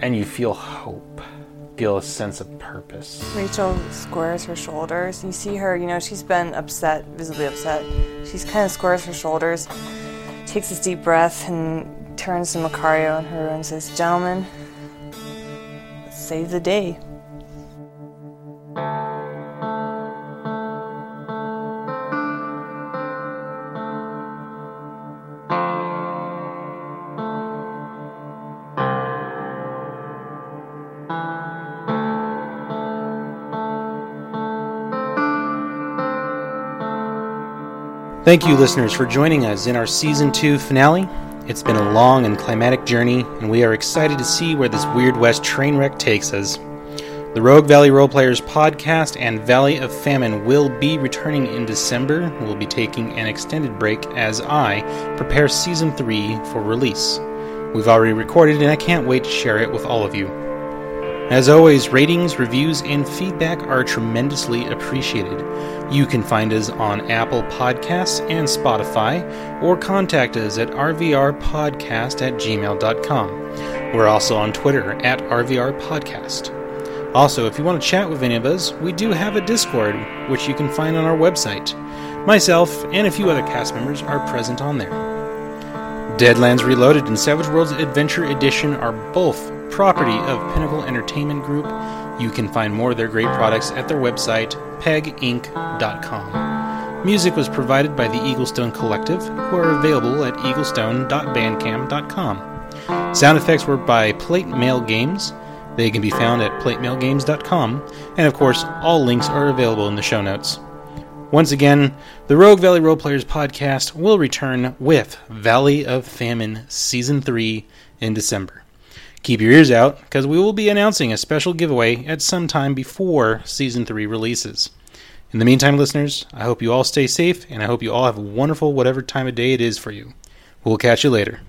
And you feel hope, feel a sense of purpose. Rachel squares her shoulders. You see her, you know, she's been upset, visibly upset. She's kind of squares her shoulders, takes this deep breath, and turns to Macario and her and says, "Gentlemen, save the day." Thank you, listeners, for joining us in our Season two finale. It's been a long and climatic journey, and we are excited to see where this Weird West train wreck takes us. The Rogue Valley Role Players podcast and Valley of Famine will be returning in December. We'll be taking an extended break as I prepare Season three for release. We've already recorded, and I can't wait to share it with all of you. As always, ratings, reviews, and feedback are tremendously appreciated. You can find us on Apple Podcasts and Spotify, or contact us at r v r podcast at gmail dot com. We're also on Twitter at r v r podcast. Also, if you want to chat with any of us, we do have a Discord, which you can find on our website. Myself and a few other cast members are present on there. Deadlands Reloaded and Savage Worlds Adventure Edition are both property of Pinnacle Entertainment Group. You can find more of their great products at their website, peg inc dot com. Music was provided by the Eaglestone Collective, who are available at eaglestone dot bandcamp dot com. Sound effects were by Plate Mail Games. They can be found at plate mail games dot com, and of course, all links are available in the show notes. Once again, the Rogue Valley Role Players podcast will return with Valley of Famine Season three in December. Keep your ears out, because we will be announcing a special giveaway at some time before Season three releases. In the meantime, listeners, I hope you all stay safe, and I hope you all have a wonderful whatever time of day it is for you. We'll catch you later.